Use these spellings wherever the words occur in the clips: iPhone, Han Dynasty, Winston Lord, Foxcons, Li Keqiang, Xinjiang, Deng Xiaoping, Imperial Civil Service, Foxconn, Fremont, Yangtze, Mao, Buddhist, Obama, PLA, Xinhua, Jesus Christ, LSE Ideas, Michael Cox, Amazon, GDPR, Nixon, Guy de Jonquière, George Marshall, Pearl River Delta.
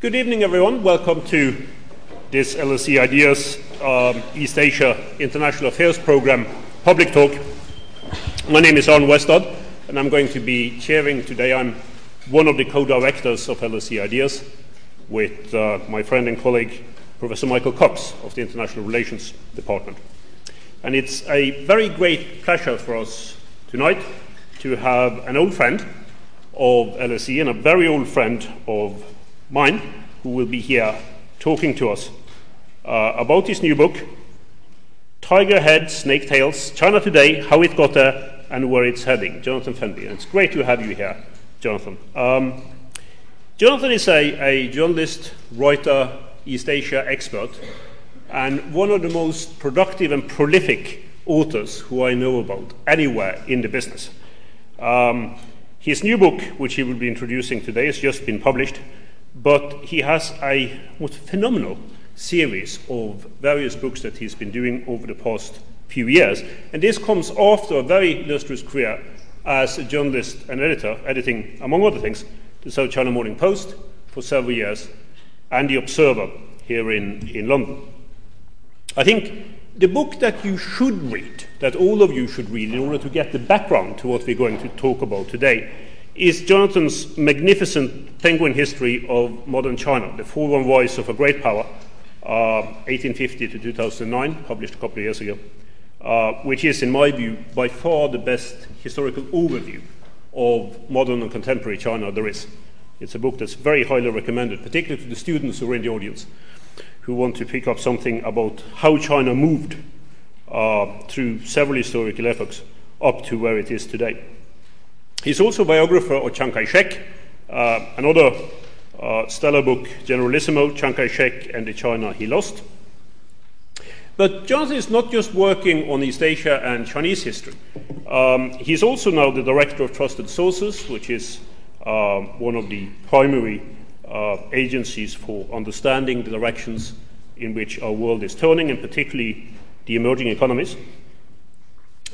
Good evening, everyone. Welcome to this LSE Ideas East Asia International Affairs Program public talk. My name is Arne Westad, and I'm going to be chairing today. I'm one of the co-directors of LSE Ideas with my friend and colleague, Professor Michael Cox of the International Relations Department. And it's a very great pleasure for us tonight to have an old friend of LSE and a very old friend of mine, who will be here talking to us about his new book, Tiger Head, Snake Tails: China Today, How It Got There and Where It's Heading, Jonathan Fenby. And it's great to have you here, Jonathan. Jonathan is a journalist, writer, East Asia expert, and one of the most productive and prolific authors who I know about anywhere in the business. His new book, which he will be introducing today, has just been published. But he has a phenomenal series of various books that he's been doing over the past few years. And this comes after a very illustrious career as a journalist and editor, editing, among other things, the South China Morning Post for several years and The Observer here in London. I think the book that you should read, that all of you should read in order to get the background to what we're going to talk about today, is Jonathan's magnificent Penguin History of Modern China, The Forlorn Voice of a Great Power, 1850 to 2009, published a couple of years ago, which is, in my view, by far the best historical overview of modern and contemporary China there is. It's a book that's very highly recommended, particularly to the students who are in the audience, who want to pick up something about how China moved through several historical epochs up to where it is today. He's also a biographer of Chiang Kai-shek, another stellar book, Generalissimo, Chiang Kai-shek and the China He Lost. But Jonathan is not just working on East Asia and Chinese history. He's also now the director of Trusted Sources, which is one of the primary agencies for understanding the directions in which our world is turning, and particularly the emerging economies.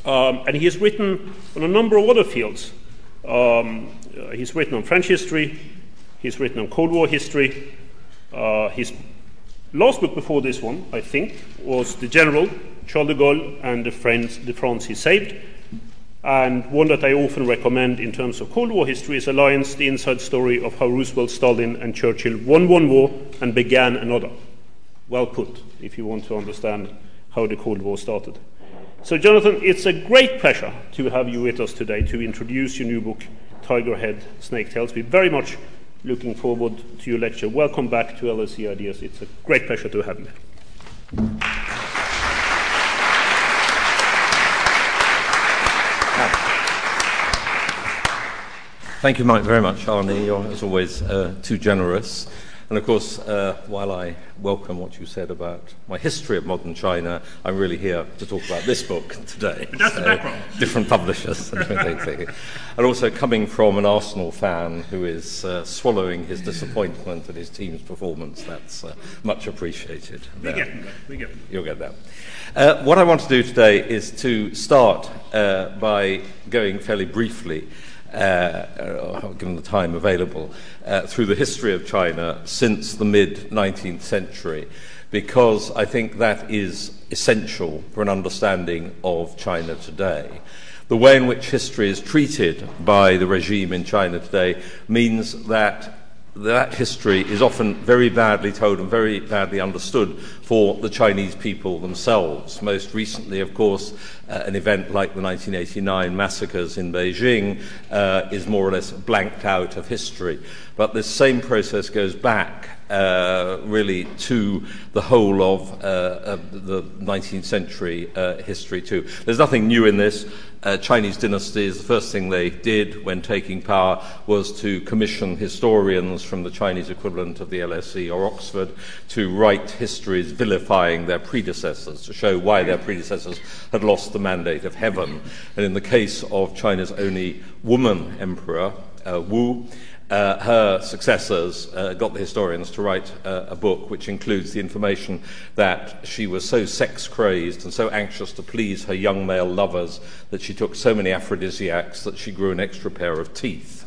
And he has written on a number of other fields. He's written on French history, he's written on Cold War history. His last book before this one, I think, was The General, Charles de Gaulle and the France He Saved. And one that I often recommend in terms of Cold War history is Alliance, The Inside Story of How Roosevelt, Stalin and Churchill Won One War and Began Another. Well put, if you want to understand how the Cold War started. So, Jonathan, it's a great pleasure to have you with us today to introduce your new book, Tiger Head, Snake Tails. We're very much looking forward to your lecture. Welcome back to LSE Ideas. It's a great pleasure to have you. Thank you, Mike, very much, Arne. You're, as always, too generous. And of course, while I welcome what you said about my history of modern China, I'm really here to talk about this book today. But that's the background. Different publishers. And also coming from an Arsenal fan who is swallowing his disappointment at his team's performance, that's much appreciated. We get them. You'll get that. What I want to do today is to start by going fairly briefly, given the time available, through the history of China since the mid-19th century, because I think that is essential for an understanding of China today. The way in which history is treated by the regime in China today means that history is often very badly told and very badly understood for the Chinese people themselves. Most recently, of course, an event like the 1989 massacres in Beijing is more or less blanked out of history. But this same process goes back really to the whole of the 19th century history too. There's nothing new in this. Chinese dynasties, the first thing they did when taking power was to commission historians from the Chinese equivalent of the LSE or Oxford to write histories vilifying their predecessors to show why their predecessors had lost the mandate of heaven. And in the case of China's only woman emperor, Wu, her successors got the historians to write a book which includes the information that she was so sex-crazed and so anxious to please her young male lovers that she took so many aphrodisiacs that she grew an extra pair of teeth.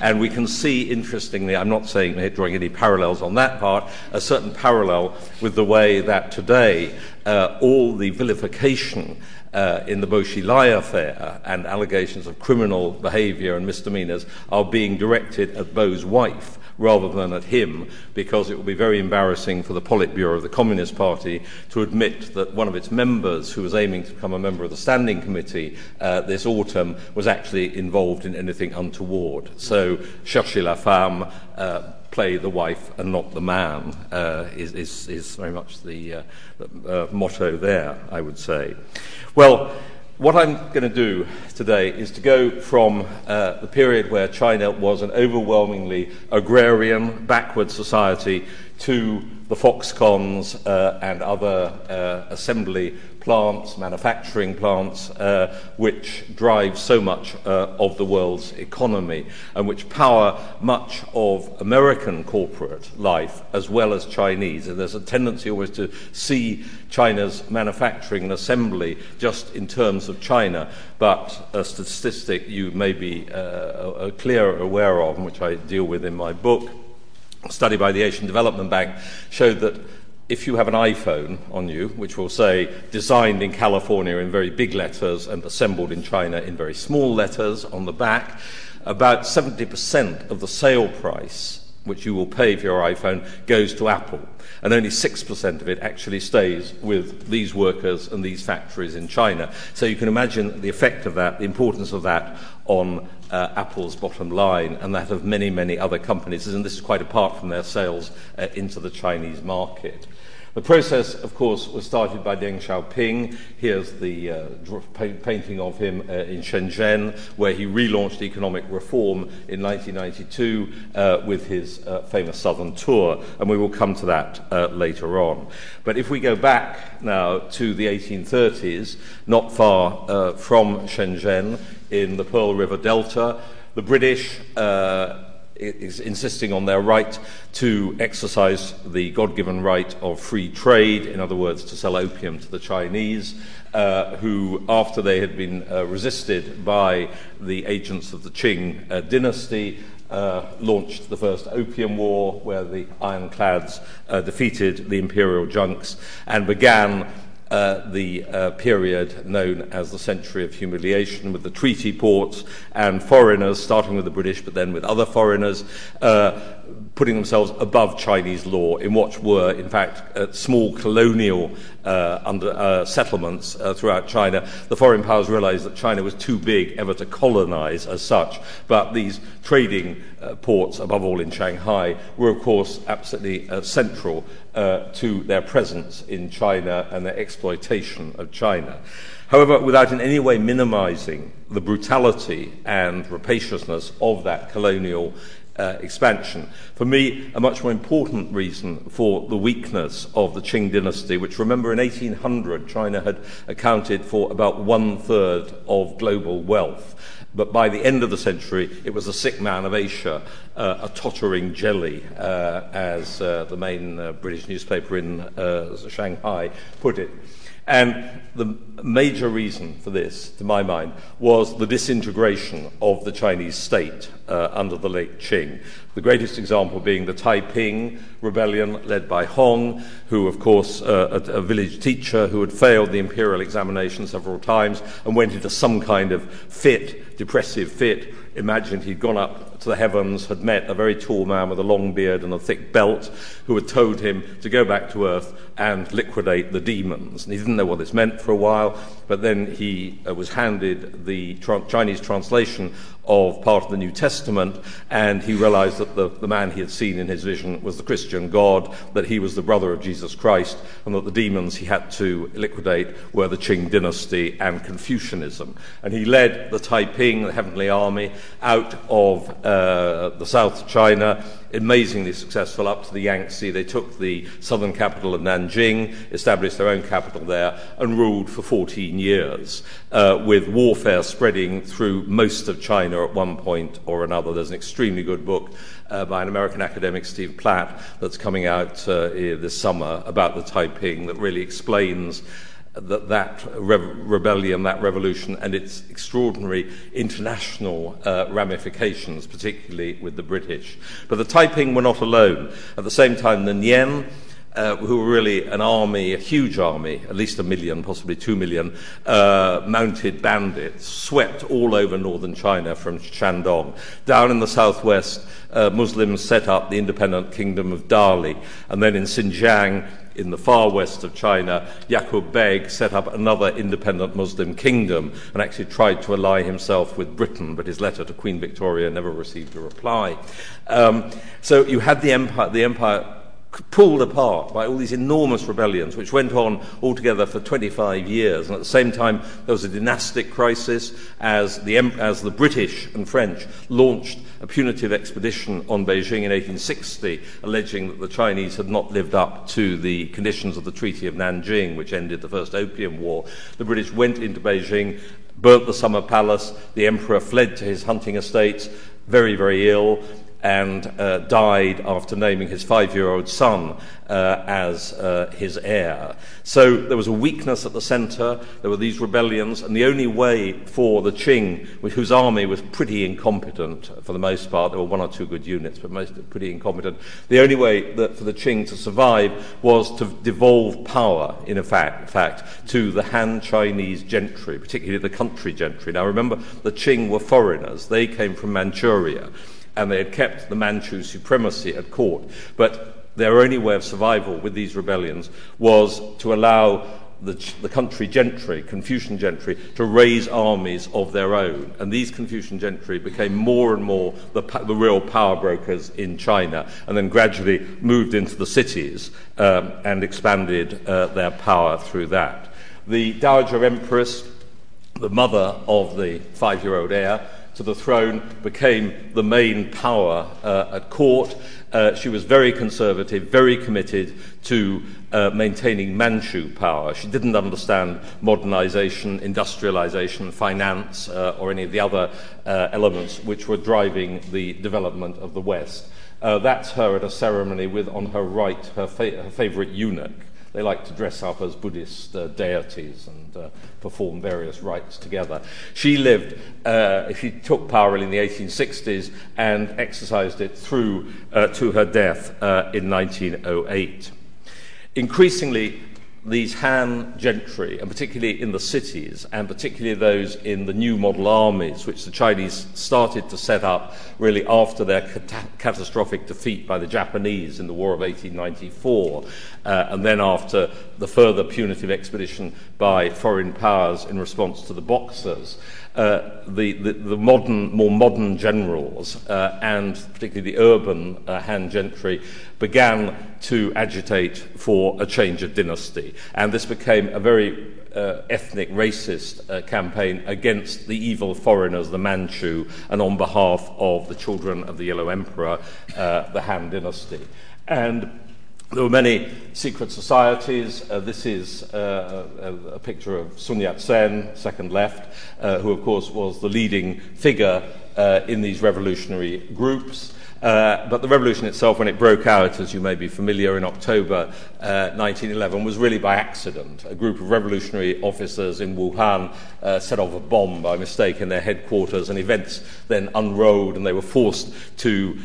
And we can see, interestingly, I'm not saying drawing any parallels on that part, a certain parallel with the way that today all the vilification in the Bo Xilai affair and allegations of criminal behavior and misdemeanors are being directed at Bo's wife rather than at him, because it will be very embarrassing for the Politburo of the Communist Party to admit that one of its members, who was aiming to become a member of the Standing Committee this autumn, was actually involved in anything untoward. So, cherchez la femme, play the wife and not the man, is very much the motto there, I would say. Well, what I'm going to do today is to go from the period where China was an overwhelmingly agrarian, backward society to the Foxcons and other assembly plants, manufacturing plants, which drive so much of the world's economy and which power much of American corporate life as well as Chinese. And there's a tendency always to see China's manufacturing and assembly just in terms of China, but a statistic you may be clearer aware of, which I deal with in my book, a study by the Asian Development Bank showed that if you have an iPhone on you, which will say designed in California in very big letters and assembled in China in very small letters on the back, about 70% of the sale price which you will pay for your iPhone goes to Apple, and only 6% of it actually stays with these workers and these factories in China. So you can imagine the effect of that, the importance of that on Apple's bottom line and that of many, many other companies, and this is quite apart from their sales into the Chinese market. The process, of course, was started by Deng Xiaoping. Here's the painting of him in Shenzhen, where he relaunched economic reform in 1992 with his famous Southern Tour, and we will come to that later on. But if we go back now to the 1830s, not far from Shenzhen, in the Pearl River Delta, the British is insisting on their right to exercise the God-given right of free trade, in other words, to sell opium to the Chinese, who, after they had been resisted by the agents of the Qing dynasty, launched the first Opium War, where the ironclads defeated the imperial junks and began the period known as the Century of Humiliation, with the treaty ports and foreigners, starting with the British but then with other foreigners, putting themselves above Chinese law in what were, in fact, small colonial settlements throughout China. The foreign powers realized that China was too big ever to colonize as such, but these trading ports, above all in Shanghai, were, of course, absolutely central to their presence in China and their exploitation of China. However, without in any way minimizing the brutality and rapaciousness of that colonial expansion. For me, a much more important reason for the weakness of the Qing dynasty, which, remember, in 1800 China had accounted for about 1/3 of global wealth. But by the end of the century, it was the sick man of Asia, a tottering jelly, as the main British newspaper in Shanghai put it. And the major reason for this, to my mind, was the disintegration of the Chinese state under the late Qing. The greatest example being the Taiping rebellion led by Hong, who, of course, a village teacher who had failed the imperial examination several times and went into some kind of fit, depressive fit, imagined he'd gone up to the heavens, had met a very tall man with a long beard and a thick belt who had told him to go back to earth and liquidate the demons. And he didn't know what this meant for a while, but then he was handed the Chinese translation of part of the New Testament, and he realized that the man he had seen in his vision was the Christian God, that he was the brother of Jesus Christ, and that the demons he had to liquidate were the Qing dynasty and Confucianism. And he led the Taiping, the Heavenly Army, out of the south of China, amazingly successful, up to the Yangtze. They took the southern capital of Nanjing, established their own capital there, and ruled for 14 years, with warfare spreading through most of China at one point or another. There's an extremely good book by an American academic, Steve Platt, that's coming out this summer about the Taiping that really explains that rebellion, that revolution, and its extraordinary international ramifications, particularly with the British. But the Taiping were not alone. At the same time, the Nien, who were really an army, a huge army, at least 1 million, possibly 2 million, mounted bandits, swept all over northern China from Shandong. Down in the southwest, Muslims set up the independent kingdom of Dali, and then in Xinjiang, in the far west of China, Yakub Beg set up another independent Muslim kingdom and actually tried to ally himself with Britain, but his letter to Queen Victoria never received a reply. So you had the empire pulled apart by all these enormous rebellions, which went on altogether for 25 years. And at the same time, there was a dynastic crisis as the British and French launched a punitive expedition on Beijing in 1860, alleging that the Chinese had not lived up to the conditions of the Treaty of Nanjing, which ended the First Opium War. The British went into Beijing, burnt the Summer Palace, the emperor fled to his hunting estates, very, very ill, and died after naming his 5-year-old son as his heir. So there was a weakness at the centre, there were these rebellions, and the only way for the Qing, whose army was pretty incompetent for the most part, there were 1 or 2 good units, but pretty incompetent, the only way for the Qing to survive was to devolve power, in fact, to the Han Chinese gentry, particularly the country gentry. Now remember, the Qing were foreigners, they came from Manchuria, and they had kept the Manchu supremacy at court. But their only way of survival with these rebellions was to allow the country gentry, Confucian gentry, to raise armies of their own. And these Confucian gentry became more and more the real power brokers in China, and then gradually moved into the cities and expanded their power through that. The Dowager Empress, the mother of the 5-year-old heir to the throne, became the main power at court. She was very conservative, very committed to maintaining Manchu power. She didn't understand modernization, industrialization, finance, or any of the other elements which were driving the development of the West. That's her at a ceremony with, on her right, her favorite eunuch. They like to dress up as Buddhist deities and perform various rites together. She took power in the 1860s and exercised it through to her death in 1908. Increasingly, these Han gentry, and particularly in the cities, and particularly those in the new model armies, which the Chinese started to set up really after their catastrophic defeat by the Japanese in the War of 1894, and then after the further punitive expedition by foreign powers in response to the Boxers, the more modern generals and particularly the urban Han gentry began to agitate for a change of dynasty, and this became a very ethnic racist campaign against the evil foreigners, the Manchu, and on behalf of the children of the Yellow Emperor, the Han dynasty. And there were many secret societies. This is a picture of Sun Yat-sen, second left, who, of course, was the leading figure in these revolutionary groups. But the revolution itself, when it broke out, as you may be familiar, in October 1911, was really by accident. A group of revolutionary officers in Wuhan set off a bomb by mistake in their headquarters, and events then unrolled, and they were forced to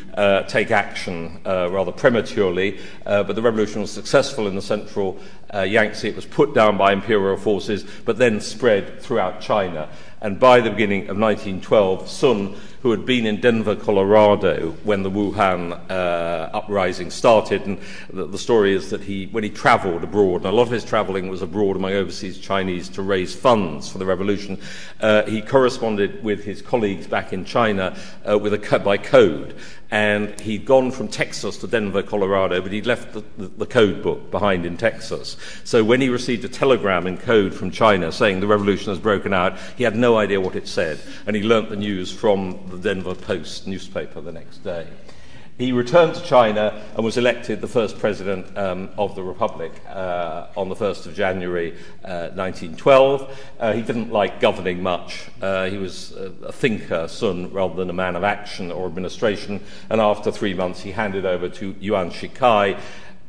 take action rather prematurely. But the revolution was successful in the central Yangtze. It was put down by imperial forces, but then spread throughout China. And by the beginning of 1912, Sun, who had been in Denver, Colorado, when the Wuhan uprising started, and the story is that when he travelled abroad, and a lot of his travelling was abroad among overseas Chinese to raise funds for the revolution, he corresponded with his colleagues back in China by code. And he'd gone from Texas to Denver, Colorado, but he'd left the code book behind in Texas. So when he received a telegram in code from China saying the revolution has broken out, he had no idea what it said, and he learnt the news from the Denver Post newspaper the next day. He returned to China and was elected the first president of the Republic on the 1st of January 1912. He didn't like governing much. He was a thinker, Sun, rather than a man of action or administration. And after 3 months, he handed over to Yuan Shikai,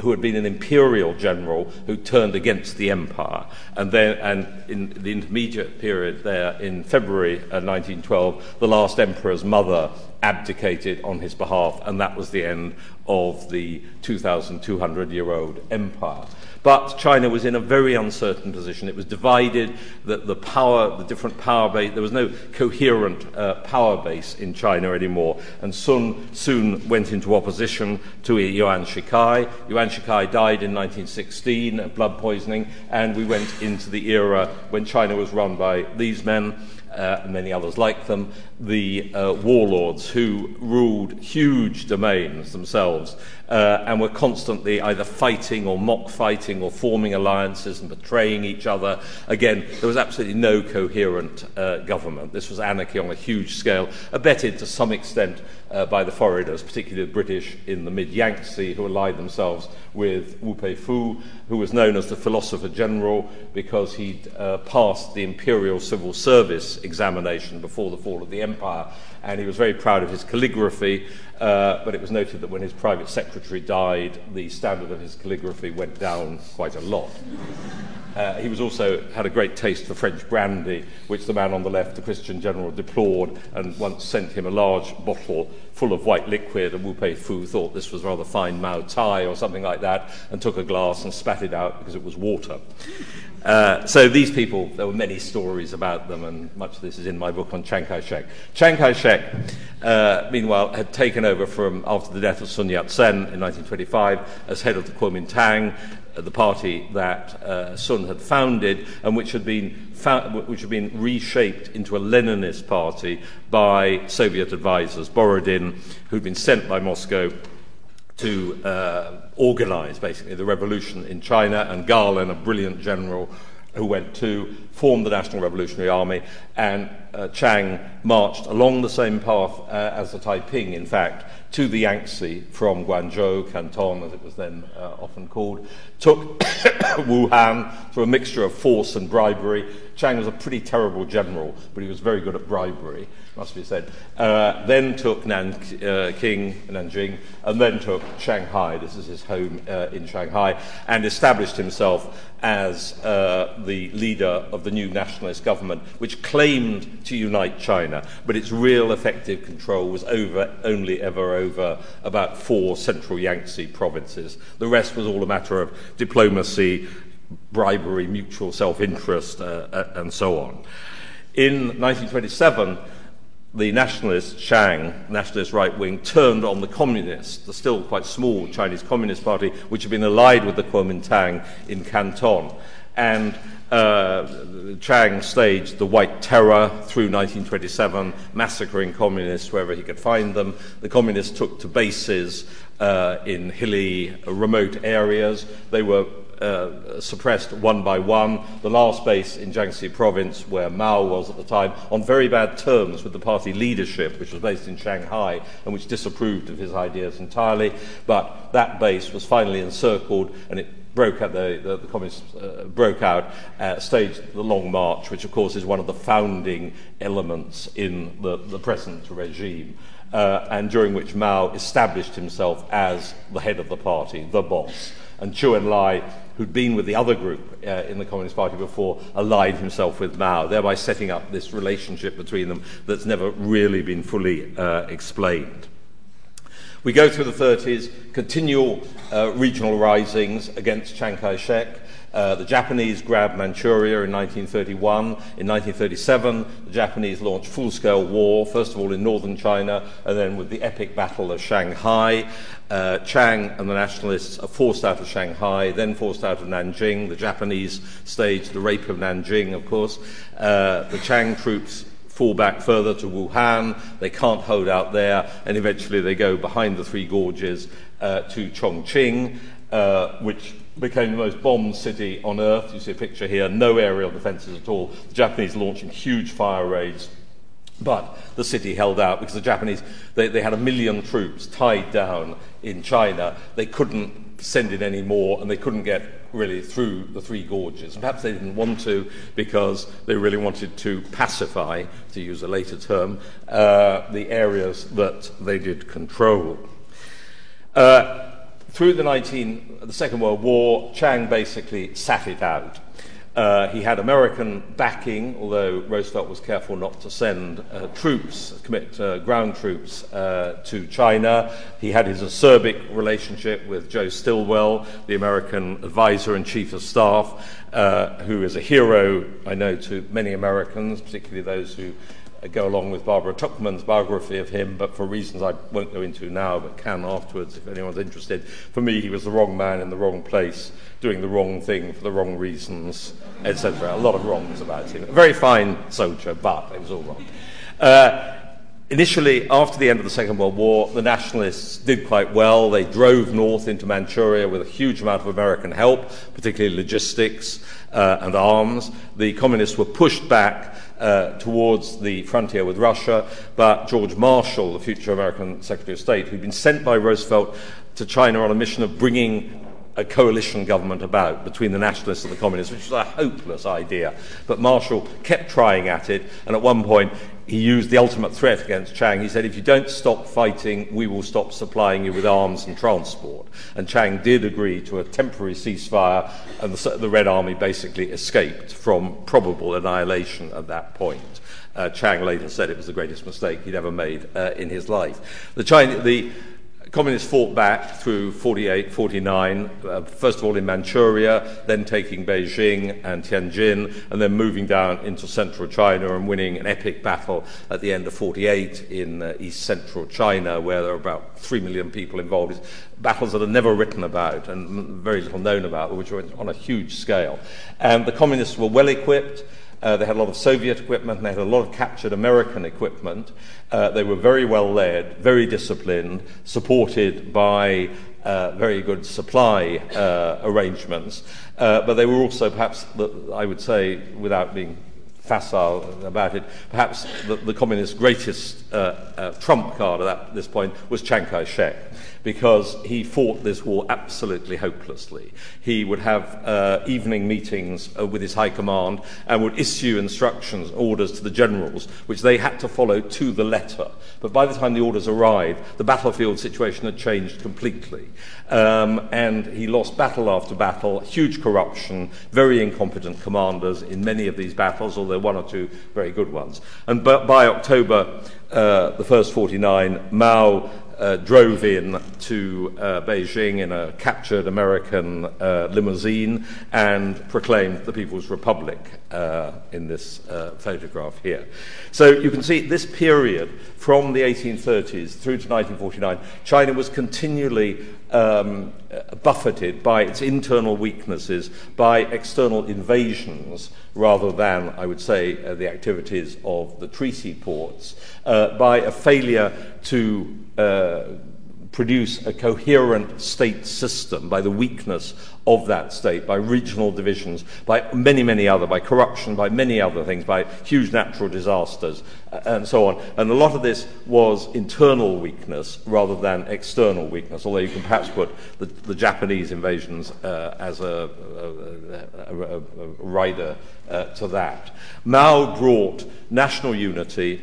who had been an imperial general who turned against the empire. And then, and in the intermediate period there, in February 1912, the last emperor's mother abdicated on his behalf, and that was the end of the 2,200-year-old empire. But China was in a very uncertain position. It was divided, the power, the different power base, there was no coherent power base in China anymore. And Sun soon went into opposition to Yuan Shikai. Yuan Shikai died in 1916 of blood poisoning, and we went into the era when China was run by these men, and many others like them, the warlords who ruled huge domains themselves and were constantly either fighting or mock fighting or forming alliances and betraying each other. Again, there was absolutely no coherent government. This was anarchy on a huge scale, abetted to some extent by the foreigners, particularly the British in the mid-Yangtze, who allied themselves with Wu Pei Fu, who was known as the Philosopher General because he'd passed the Imperial Civil Service examination before the fall of the empire, and he was very proud of his calligraphy, but it was noted that when his private secretary died, the standard of his calligraphy went down quite a lot. He was also had a great taste for French brandy, which the man on the left, the Christian general, deplored, and once sent him a large bottle full of white liquid, and Wu Pei Fu thought this was rather fine Mao Tai or something like that, and took a glass and spat it out because it was water. So these people, there were many stories about them, and much of this is in my book on Chiang Kai-shek. Chiang Kai-shek, meanwhile, had taken over from after the death of Sun Yat-sen in 1925 as head of the Kuomintang, the party that Sun had founded and which had been reshaped into a Leninist party by Soviet advisors, Borodin, who'd been sent by Moscow to organize, basically, the revolution in China, and Garlin, a brilliant general who went to form the National Revolutionary Army, and Chiang marched along the same path as the Taiping, in fact, to the Yangtze from Guangzhou, Canton, as it was then often called, took Wuhan through a mixture of force and bribery. Chiang was a pretty terrible general, but he was very good at bribery, must be said. Then took Nanjing, and then took Shanghai. This is his home in Shanghai, and established himself as the leader of the new nationalist government, which claimed to unite China, but its real effective control was only ever over about 4 central Yangtze provinces. The rest was all a matter of diplomacy, bribery, mutual self-interest, and so on. In 1927, the nationalist Chiang, nationalist right wing, turned on the communists, the still quite small Chinese Communist Party, which had been allied with the Kuomintang in Canton. And Chiang staged the White Terror through 1927, massacring communists wherever he could find them. The communists took to bases in hilly, remote areas. They were suppressed one by one. The last base in Jiangxi province, where Mao was at the time, on very bad terms with the party leadership, which was based in Shanghai and which disapproved of his ideas entirely. But that base was finally encircled, and it broke out. The communists broke out, staged the Long March, which of course is one of the founding elements in the present regime, and during which Mao established himself as the head of the party, the boss. And Chu En-lai, who'd been with the other group in the Communist Party before, allied himself with Mao, thereby setting up this relationship between them that's never really been fully explained. We go through the 30s, continual regional risings against Chiang Kai-shek. The Japanese grabbed Manchuria in 1931. In 1937, the Japanese launched full-scale war, first of all in northern China, and then with the epic battle of Shanghai. Chiang and the nationalists are forced out of Shanghai, then forced out of Nanjing. The Japanese staged the rape of Nanjing, of course. The Chiang troops fall back further to Wuhan. They can't hold out there, and eventually they go behind the Three Gorges to Chongqing, which became the most bombed city on earth. You see a picture here, no aerial defences at all. The Japanese launching huge fire raids, but the city held out because the Japanese, they had 1 million troops tied down in China. They couldn't send in any more, and they couldn't get really through the Three Gorges. Perhaps they didn't want to because they really wanted to pacify, to use a later term, the areas that they did control. through the Second World War, Chiang basically sat it out. He had American backing, although Roosevelt was careful not to send ground troops to China. He had his acerbic relationship with Joe Stilwell, the American advisor and chief of staff, who is a hero, I know, to many Americans, particularly those who go along with Barbara Tuchman's biography of him, but for reasons I won't go into now, but can afterwards if anyone's interested. For me, he was the wrong man in the wrong place, doing the wrong thing for the wrong reasons, etc. A lot of wrongs about him. A very fine soldier, but it was all wrong. Initially, after the end of the Second World War, the nationalists did quite well. They drove north into Manchuria with a huge amount of American help, particularly logistics and arms. The communists were pushed back towards the frontier with Russia, but George Marshall, the future American Secretary of State, who'd been sent by Roosevelt to China on a mission of bringing a coalition government about between the nationalists and the communists, which was a hopeless idea. But Marshall kept trying at it, and at one point he used the ultimate threat against Chiang. He said, if you don't stop fighting, we will stop supplying you with arms and transport. And Chiang did agree to a temporary ceasefire, and the Red Army basically escaped from probable annihilation at that point. Chiang later said it was the greatest mistake he'd ever made in his life. The Communists fought back through 48, 49, first of all in Manchuria, then taking Beijing and Tianjin, and then moving down into central China and winning an epic battle at the end of 48 in east central China, where there are about 3 million people involved. It's battles that are never written about and very little known about, which were on a huge scale. And the Communists were well equipped. They had a lot of Soviet equipment, and they had a lot of captured American equipment. They were very well led, very disciplined, supported by very good supply arrangements. But they were also perhaps, I would say, without being facile about it, perhaps the Communists' greatest trump card at this point was Chiang Kai-shek, because he fought this war absolutely hopelessly. He would have evening meetings with his high command and would issue instructions, orders to the generals, which they had to follow to the letter. But by the time the orders arrived, the battlefield situation had changed completely. And he lost battle after battle, huge corruption, very incompetent commanders in many of these battles, although one or two very good ones. And by October the first 49, Mao drove in to Beijing in a captured American limousine and proclaimed the People's Republic in this photograph here. So you can see this period from the 1830s through to 1949, China was continually buffeted by its internal weaknesses, by external invasions, rather than, I would say, the activities of the treaty ports, by a failure to produce a coherent state system, by the weakness of that state, by regional divisions, by by corruption, by many other things, by huge natural disasters, and so on. And a lot of this was internal weakness rather than external weakness, although you can perhaps put the Japanese invasions as a rider to that. Mao brought national unity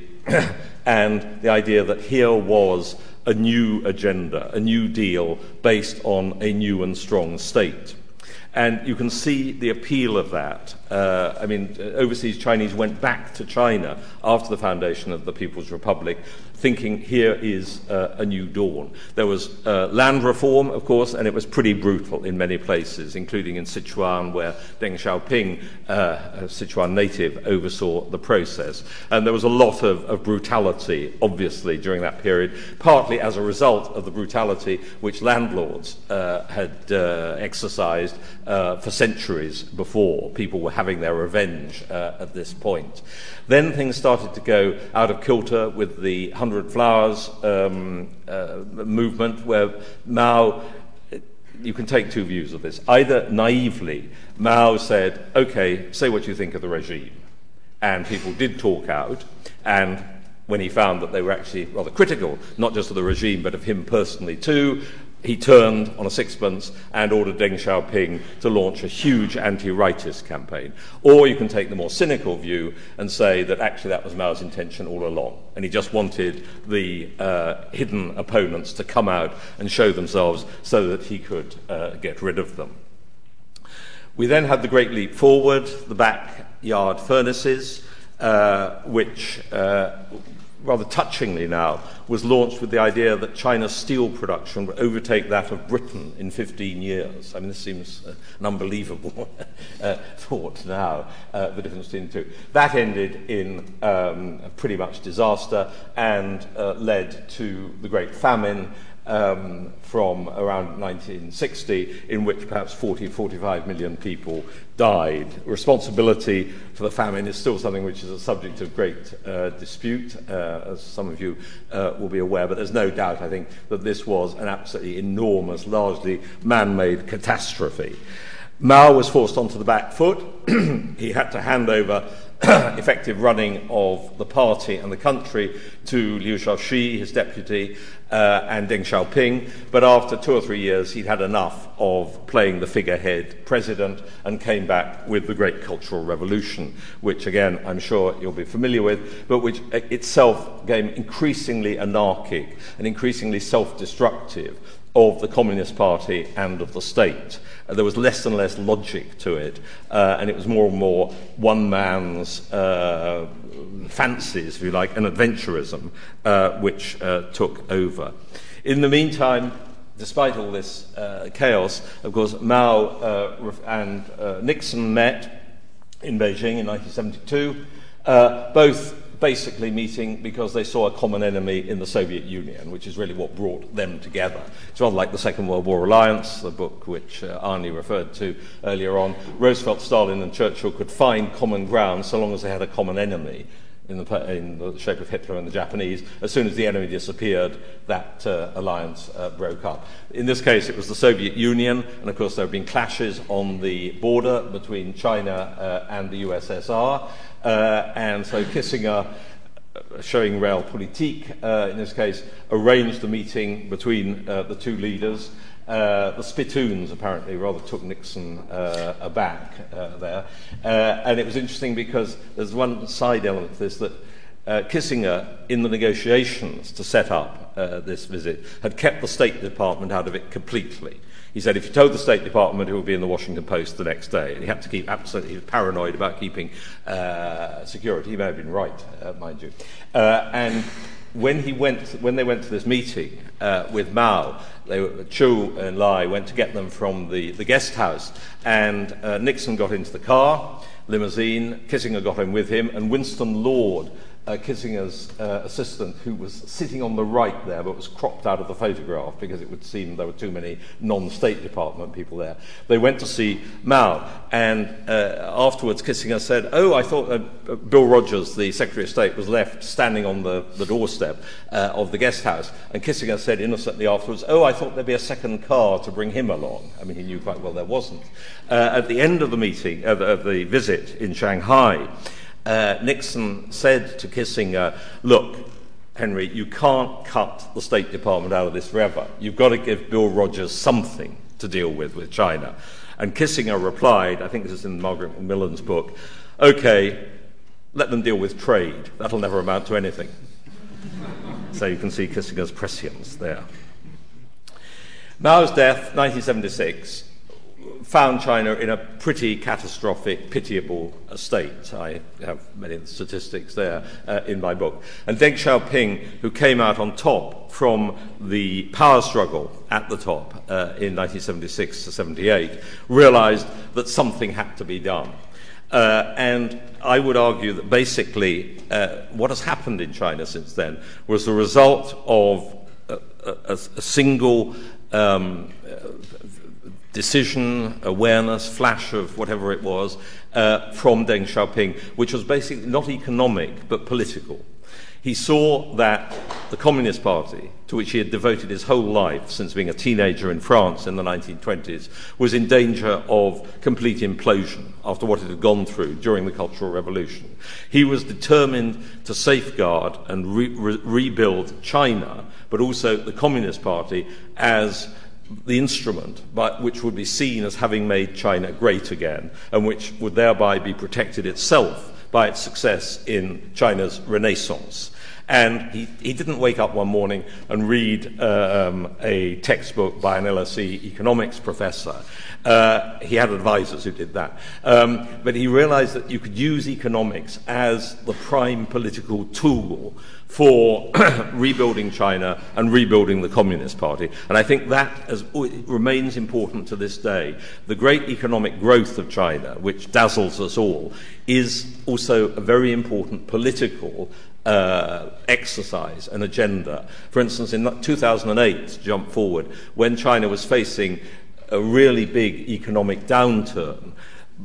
and the idea that here was a new agenda, a new deal based on a new and strong state. And you can see the appeal of that. Overseas Chinese went back to China after the foundation of the People's Republic, thinking here is a new dawn. There was land reform, of course, and it was pretty brutal in many places, including in Sichuan, where Deng Xiaoping, a Sichuan native, oversaw the process. And there was a lot of brutality, obviously, during that period, partly as a result of the brutality which landlords had exercised for centuries before. People were having their revenge at this point. Then things started to go out of kilter with the 100 Flowers movement, where Mao, you can take two views of this. Either naively, Mao said, okay, say what you think of the regime. And people did talk out, and when he found that they were actually rather critical, not just of the regime, but of him personally too, he turned on a sixpence and ordered Deng Xiaoping to launch a huge anti-rightist campaign. Or you can take the more cynical view and say that actually that was Mao's intention all along, and he just wanted the hidden opponents to come out and show themselves so that he could get rid of them. We then had the Great Leap Forward, the backyard furnaces, which rather touchingly now was launched with the idea that China's steel production would overtake that of Britain in 15 years. I mean, this seems an unbelievable thought now, the difference between the two. That ended in pretty much disaster and led to the Great Famine from around 1960, in which perhaps 45 million people died. Responsibility for the famine is still something which is a subject of great dispute, as some of you will be aware, but there's no doubt, I think, that this was an absolutely enormous, largely man-made catastrophe. Mao was forced onto the back foot. He had to hand over effective running of the party and the country to Liu Shaoxi, his deputy, and Deng Xiaoping, but after 2 or 3 years he'd had enough of playing the figurehead president and came back with the Great Cultural Revolution, which again I'm sure you'll be familiar with, but which itself became increasingly anarchic and increasingly self-destructive of the Communist Party and of the state. There was less and less logic to it, and it was more and more one man's fancies, if you like, and adventurism, which took over. In the meantime, despite all this chaos, of course, Mao and Nixon met in Beijing in 1972, both basically meeting because they saw a common enemy in the Soviet Union, which is really what brought them together. It's rather like the Second World War Alliance, the book which Arne referred to earlier on. Roosevelt, Stalin, and Churchill could find common ground so long as they had a common enemy in the shape of Hitler and the Japanese. As soon as the enemy disappeared, that alliance broke up. In this case, it was the Soviet Union, and of course there have been clashes on the border between China and the USSR. And so Kissinger, showing Realpolitik, in this case, arranged the meeting between the two leaders. The Spittoons apparently rather took Nixon aback there. And it was interesting because there's one side element to this, that Kissinger, in the negotiations to set up this visit, had kept the State Department out of it completely. He said if you told the State Department, it would be in the Washington Post the next day. And he had to keep absolutely paranoid about keeping security. He may have been right, mind you. And when they went to this meeting with Mao, Chu and Lai went to get them from the guest house. And Nixon got into the car, limousine. Kissinger got in with him. And Winston Lord, Kissinger's assistant, who was sitting on the right there but was cropped out of the photograph because it would seem there were too many non-State Department people there. They went to see Mao, and afterwards Kissinger said, "Oh, I thought Bill Rogers, the Secretary of State, was left standing on the doorstep of the guest house." And Kissinger said innocently afterwards, "Oh, I thought there'd be a second car to bring him along." I mean, he knew quite well there wasn't. At the end of the meeting, of the visit in Shanghai, Nixon said to Kissinger, "Look, Henry, you can't cut the State Department out of this forever. You've got to give Bill Rogers something to deal with China." And Kissinger replied, I think this is in Margaret Macmillan's book, "Okay, let them deal with trade. That'll never amount to anything." So you can see Kissinger's prescience there. Mao's death, 1976, found China in a pretty catastrophic, pitiable state. I have many of the statistics there in my book. And Deng Xiaoping, who came out on top from the power struggle at the top in 1976 to 78, realized that something had to be done. And I would argue that basically what has happened in China since then was the result of a single decision, awareness, flash of whatever it was, from Deng Xiaoping, which was basically not economic but political. He saw that the Communist Party, to which he had devoted his whole life since being a teenager in France in the 1920s, was in danger of complete implosion after what it had gone through during the Cultural Revolution. He was determined to safeguard and rebuild China, but also the Communist Party as the instrument but which would be seen as having made China great again, and which would thereby be protected itself by its success in China's Renaissance. And he didn't wake up one morning and read a textbook by an LSE economics professor. He had advisors who did that. But he realized that you could use economics as the prime political tool for rebuilding China and rebuilding the Communist Party. And I think that remains important to this day. The great economic growth of China, which dazzles us all, is also a very important political exercise and agenda. For instance, in 2008, to jump forward, when China was facing a really big economic downturn,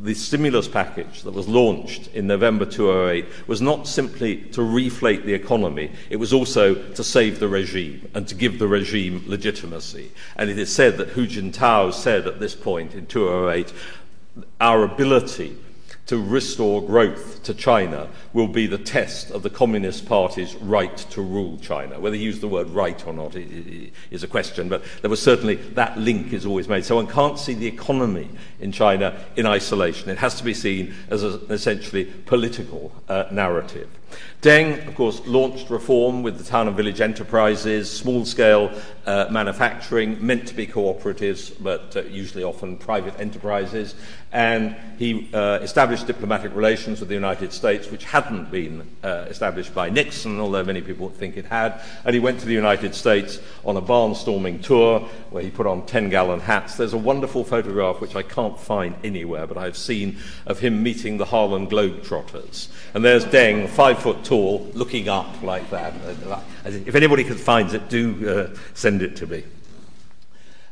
the stimulus package that was launched in November 2008 was not simply to reflate the economy, it was also to save the regime and to give the regime legitimacy. And it is said that Hu Jintao said at this point in 2008, our ability to restore growth to China will be the test of the Communist Party's right to rule China. Whether he used the word right or not is a question, but there was certainly that link is always made. So one can't see the economy in China in isolation. It has to be seen as an essentially political narrative. Deng, of course, launched reform with the town and village enterprises, small-scale manufacturing, meant to be cooperatives, but usually often private enterprises, and he established diplomatic relations with the United States, which hadn't been established by Nixon, although many people think it had, and he went to the United States on a barnstorming tour where he put on 10-gallon hats. There's a wonderful photograph, which I can't find anywhere, but I've seen, of him meeting the Harlem Globetrotters, and there's Deng, 5 foot tall, looking up like that. If anybody finds it, do send it to me.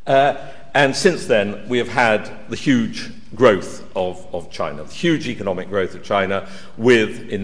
And since then, we have had the huge growth of China, the huge economic growth of China, in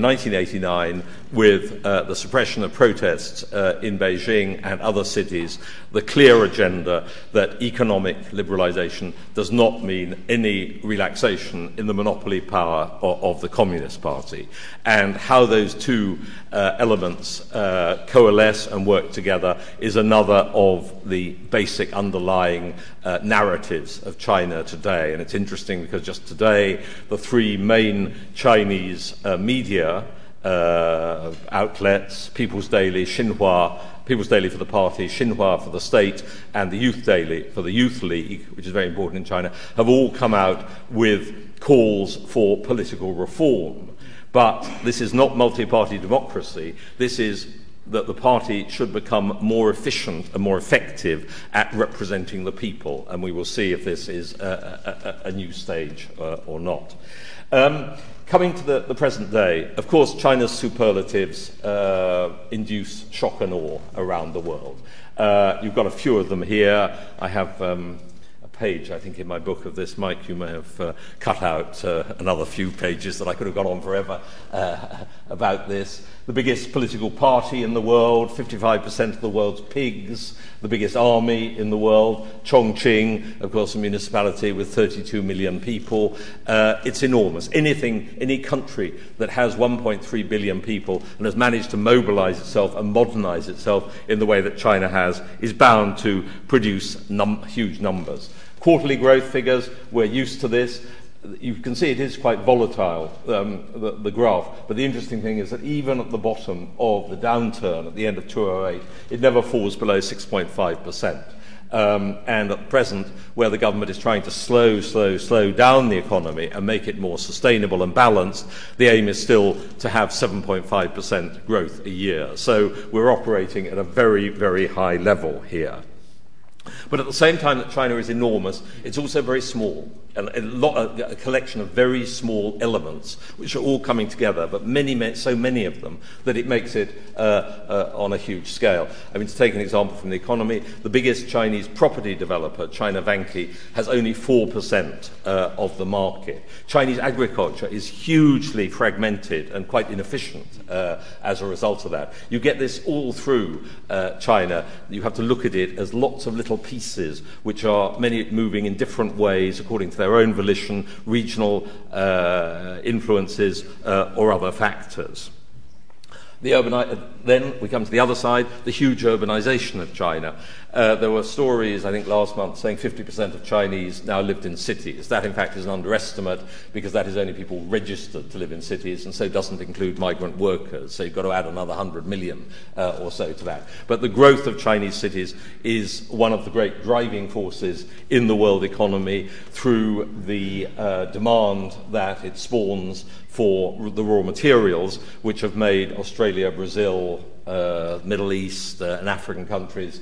1989, with the suppression of protests in Beijing and other cities, the clear agenda that economic liberalization does not mean any relaxation in the monopoly power of the Communist Party. And how those two elements coalesce and work together is another of the basic underlying narratives of China today. And it's interesting because just today, the three main Chinese media outlets, People's Daily, Xinhua, People's Daily for the Party, Xinhua for the State, and the Youth Daily for the Youth League, which is very important in China, have all come out with calls for political reform. But this is not multi-party democracy. This is that the party should become more efficient and more effective at representing the people, and we will see if this is a new stage or not. Coming to the present day, of course, China's superlatives induce shock and awe around the world. You've got a few of them here. I have page, I think, in my book of this. Mike, you may have cut out another few pages that I could have gone on forever about this. The biggest political party in the world, 55% of the world's pigs, the biggest army in the world, Chongqing, of course, a municipality with 32 million people. It's enormous. Any country that has 1.3 billion people and has managed to mobilize itself and modernize itself in the way that China has is bound to produce huge numbers. Quarterly growth figures, we're used to this. You can see it is quite volatile, the graph, but the interesting thing is that even at the bottom of the downturn at the end of 2008, it never falls below 6.5%. And at present, where the government is trying to slow down the economy and make it more sustainable and balanced, the aim is still to have 7.5% growth a year. So we're operating at a very, very high level here. But at the same time that China is enormous, it's also very small, a collection of very small elements which are all coming together, but so many of them that it makes it on a huge scale. I mean, to take an example from the economy, the biggest Chinese property developer, China Vanke, has only 4% of the market. Chinese agriculture is hugely fragmented and quite inefficient as a result of that. You get this all through China. You have to look at it as lots of little pieces, which are many moving in different ways according to their own volition, regional influences, or other factors. Then we come to the other side, the huge urbanization of China. There were stories, I think last month, saying 50% of Chinese now lived in cities. That, in fact, is an underestimate because that is only people registered to live in cities and so doesn't include migrant workers. So you've got to add another 100 million or so to that. But the growth of Chinese cities is one of the great driving forces in the world economy through the demand that it spawns for the raw materials which have made Australia, Brazil, Middle East, and African countries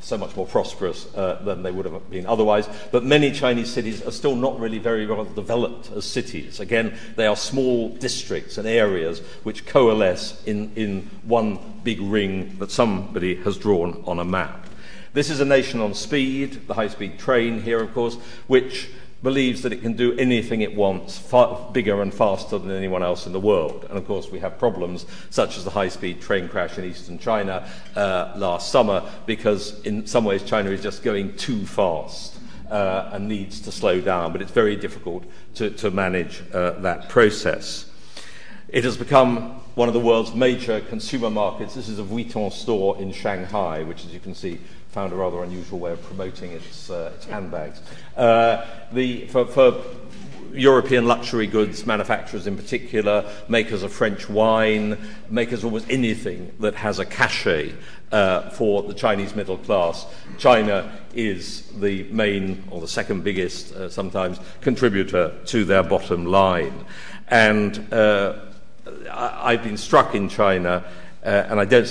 so much more prosperous than they would have been otherwise. But many Chinese cities are still not really very well developed as cities. Again, they are small districts and areas which coalesce in one big ring that somebody has drawn on a map. This is a nation on speed, the high-speed train here, of course, which believes that it can do anything it wants, far bigger and faster than anyone else in the world. And of course we have problems such as the high-speed train crash in eastern China last summer, because in some ways China is just going too fast and needs to slow down, but it's very difficult to manage that process. It has become one of the world's major consumer markets. This is a Vuitton store in Shanghai, which, as you can see, found a rather unusual way of promoting its handbags. For European luxury goods manufacturers in particular, makers of French wine, makers of almost anything that has a cachet for the Chinese middle class, China is the main, or the second biggest sometimes, contributor to their bottom line. And I've been struck in China, and I don't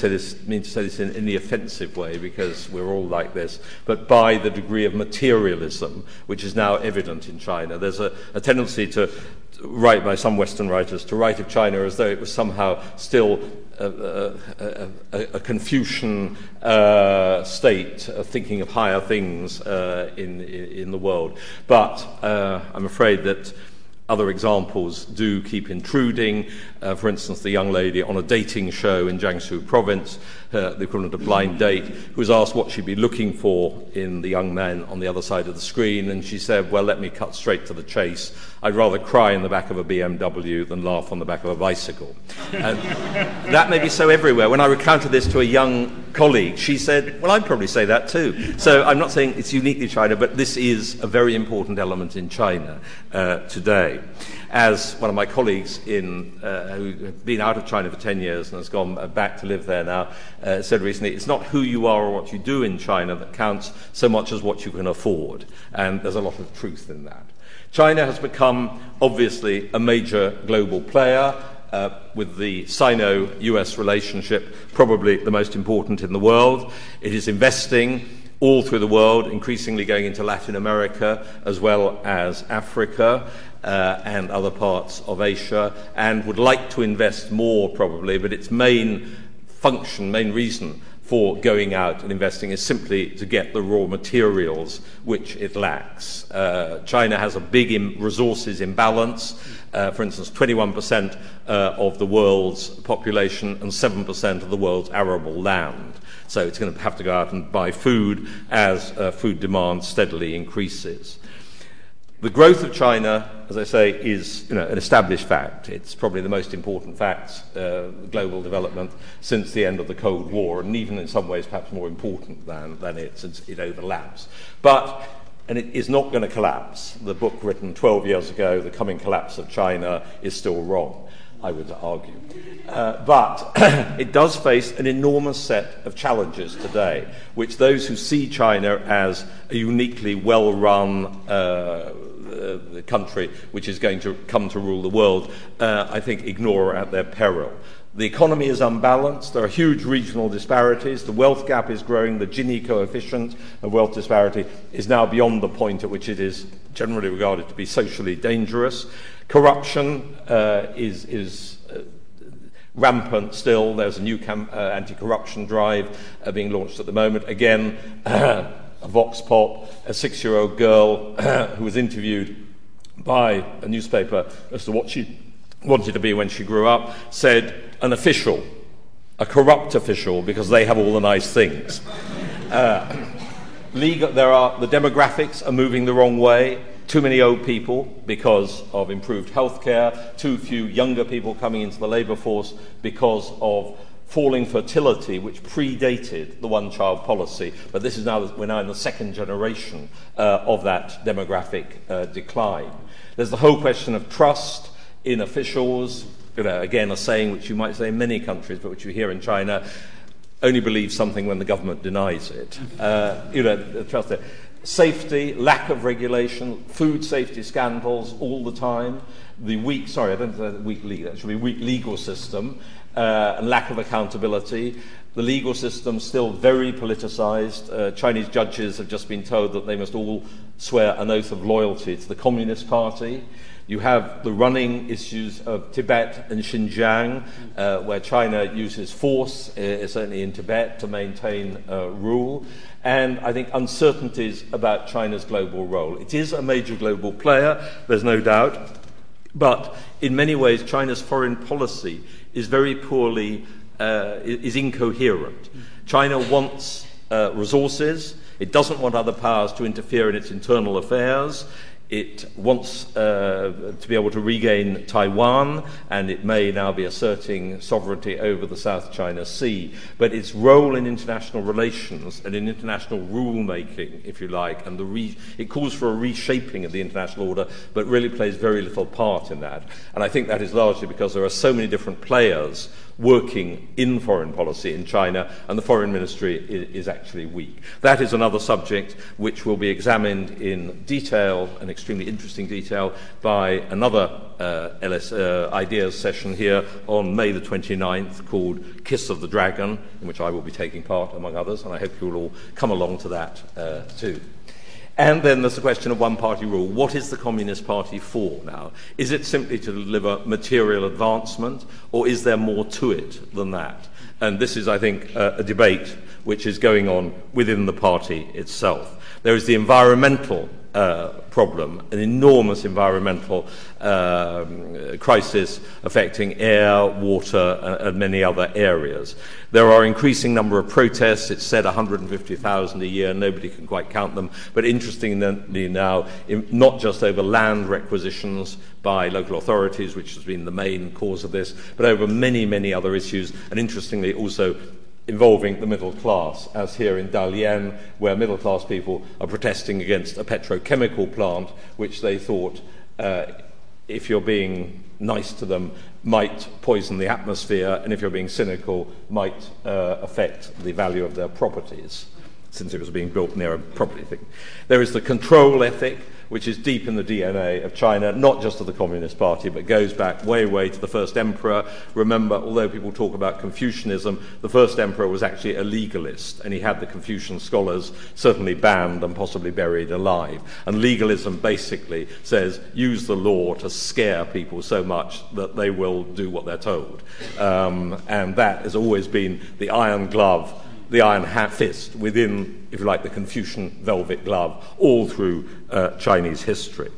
mean to say this in any offensive way, because we're all like this, but by the degree of materialism which is now evident in China. There's a tendency to write, by some Western writers, to write of China as though it was somehow still a Confucian state of thinking of higher things in the world. But I'm afraid that other examples do keep intruding. For instance, the young lady on a dating show in Jiangsu province, the equivalent of Blind Date, who was asked what she'd be looking for in the young man on the other side of the screen, and she said, well, let me cut straight to the chase. I'd rather cry in the back of a BMW than laugh on the back of a bicycle. And that may be so everywhere. When I recounted this to a young colleague, she said, well, I'd probably say that too. So I'm not saying it's uniquely China, but this is a very important element in China today. As one of my colleagues who had been out of China for 10 years and has gone back to live there now said recently, it's not who you are or what you do in China that counts so much as what you can afford. And there's a lot of truth in that. China has become, obviously, a major global player, with the Sino-US relationship probably the most important in the world. It is investing all through the world, increasingly going into Latin America as well as Africa and other parts of Asia, and would like to invest more probably, but its main reason for going out and investing is simply to get the raw materials which it lacks. China has a big resources imbalance. For instance, 21% of the world's population and 7% of the world's arable land. So it's going to have to go out and buy food as food demand steadily increases. The growth of China, as I say, is an established fact. It's probably the most important fact, global development, since the end of the Cold War, and even in some ways perhaps more important than it, since it overlaps. And it is not going to collapse. The book written 12 years ago, The Coming Collapse of China, is still wrong, I would argue. But it does face an enormous set of challenges today, which those who see China as a uniquely well-run country which is going to come to rule the world, I think ignore at their peril. The economy is unbalanced. There are huge regional disparities. The wealth gap is growing. The Gini coefficient of wealth disparity is now beyond the point at which it is generally regarded to be socially dangerous. Corruption is rampant still. There's a new anti-corruption drive being launched at the moment. Again, a vox pop, a 6-year-old girl who was interviewed by a newspaper as to what she wanted to be when she grew up, said an official, a corrupt official, because they have all the nice things. The demographics are moving the wrong way. Too many old people because of improved health care, too few younger people coming into the labor force because of falling fertility, which predated the one-child policy. But this is now, we're now in the second generation of that demographic decline. There's the whole question of trust in officials. You know, again, a saying which you might say in many countries, but which you hear in China, only believe something when the government denies it. You know, trust there. Safety, lack of regulation, food safety scandals all the time, the weak, sorry, I don't say weak legal, that should be weak legal system, and lack of accountability. The legal system still very politicized. Chinese judges have just been told that they must all swear an oath of loyalty to the Communist Party. You have the running issues of Tibet and Xinjiang, where China uses force, certainly in Tibet, to maintain rule. And I think uncertainties about China's global role. It is a major global player, there's no doubt. But in many ways, China's foreign policy is very poorly, is incoherent. China wants resources. It doesn't want other powers to interfere in its internal affairs. It wants to be able to regain Taiwan, and it may now be asserting sovereignty over the South China Sea. But its role in international relations and in international rule-making, if you like, and it calls for a reshaping of the international order, but really plays very little part in that. And I think that is largely because there are so many different players working in foreign policy in China, and the foreign ministry is actually weak. That is another subject which will be examined in detail, an extremely interesting detail, by another LSE Ideas session here on May the 29th called Kiss of the Dragon, in which I will be taking part, among others, and I hope you'll all come along to that too. And then there's the question of one-party rule. What is the Communist Party for now? Is it simply to deliver material advancement, or is there more to it than that? And this is, I think, a debate which is going on within the party itself. There is the environmental problem, an enormous environmental crisis affecting air, water, and many other areas. There are an increasing number of protests. It's said 150,000 a year. Nobody can quite count them. But interestingly now, not just over land requisitions by local authorities, which has been the main cause of this, but over many, many other issues, and interestingly also involving the middle class, as here in Dalian, where middle class people are protesting against a petrochemical plant which they thought, if you're being nice to them, might poison the atmosphere, and if you're being cynical, might affect the value of their properties, since it was being built near a property thing. There is the control ethic, which is deep in the DNA of China, not just of the Communist Party, but goes back way, way to the first emperor. Remember, although people talk about Confucianism, the first emperor was actually a legalist, and he had the Confucian scholars certainly banned and possibly buried alive. And legalism basically says, use the law to scare people so much that they will do what they're told. And that has always been the iron glove, the iron fist within, if you like, the Confucian velvet glove all through Chinese history.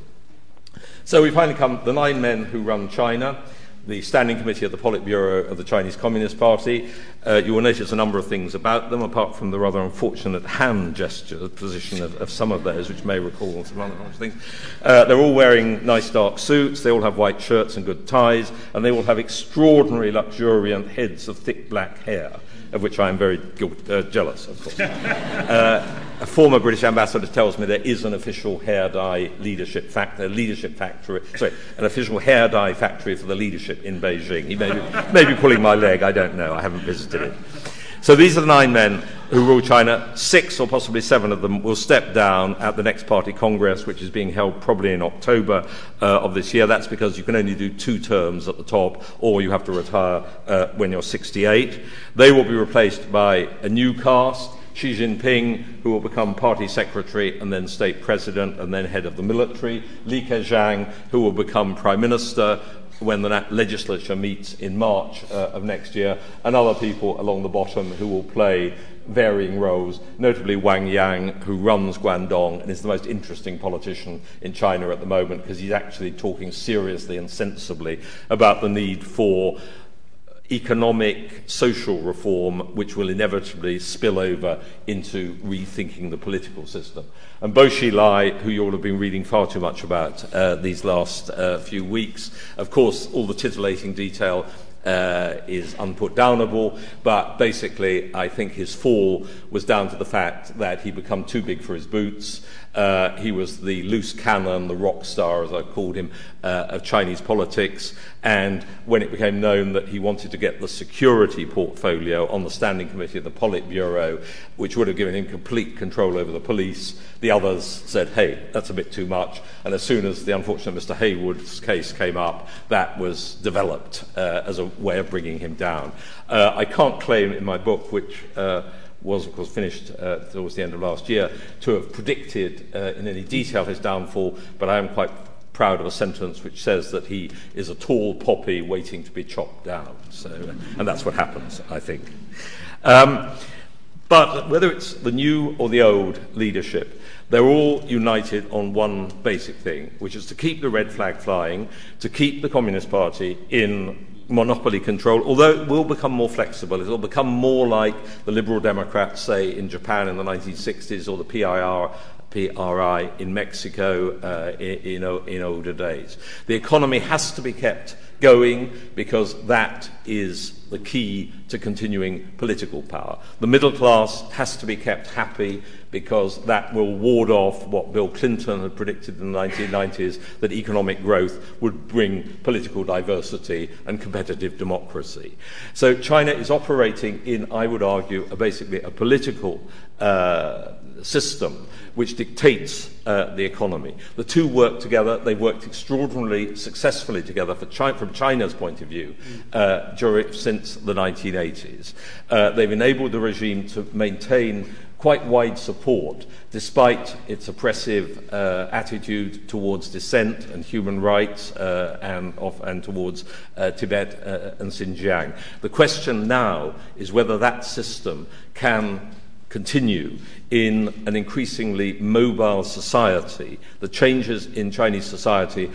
So we finally come to the nine men who run China, the Standing Committee of the Politburo of the Chinese Communist Party. You will notice a number of things about them, apart from the rather unfortunate hand gesture position of some of those, which may recall some other things. They're all wearing nice dark suits, they all have white shirts and good ties, and they all have extraordinary luxuriant heads of thick black hair, of which I am very jealous, of course. A former British ambassador tells me there is an official hair dye an official hair dye factory for the leadership in Beijing. He may be pulling my leg, I don't know, I haven't visited it. So these are the nine men who rule China. Six or possibly seven of them will step down at the next party congress, which is being held probably in October of this year. That's because you can only do two terms at the top, or you have to retire when you're 68. They will be replaced by a new cast, Xi Jinping, who will become party secretary and then state president and then head of the military, Li Keqiang, who will become prime minister when the legislature meets in March of next year, and other people along the bottom who will play varying roles, notably Wang Yang, who runs Guangdong and is the most interesting politician in China at the moment, because he's actually talking seriously and sensibly about the need for economic, social reform, which will inevitably spill over into rethinking the political system. And Bo Xilai, who you all have been reading far too much about these last few weeks, of course, all the titillating detail is unputdownable, but basically I think his fall was down to the fact that he became too big for his boots. He was the loose cannon, the rock star, as I called him, of Chinese politics. And when it became known that he wanted to get the security portfolio on the standing committee of the Politburo, which would have given him complete control over the police, the others said, hey, that's a bit too much. And as soon as the unfortunate Mr. Haywood's case came up, that was developed as a way of bringing him down. I can't claim in my book, which was, of course, finished towards the end of last year, to have predicted in any detail his downfall, but I am quite proud of a sentence which says that he is a tall poppy waiting to be chopped down. So, and that's what happens, I think. But whether it's the new or the old leadership, they're all united on one basic thing, which is to keep the red flag flying, to keep the Communist Party in monopoly control, although it will become more flexible. It will become more like the Liberal Democrats, say, in Japan in the 1960s, or the PRI in Mexico in older days. The economy has to be kept going because that is the key to continuing political power. The middle class has to be kept happy because that will ward off what Bill Clinton had predicted in the 1990s, that economic growth would bring political diversity and competitive democracy. So China is operating in, I would argue, basically a political system which dictates the economy. The two work together. They've worked extraordinarily successfully together from China's point of view since the 1980s. They've enabled the regime to maintain quite wide support despite its oppressive attitude towards dissent and human rights and towards Tibet and Xinjiang. The question now is whether that system can continue in an increasingly mobile society. The changes in Chinese society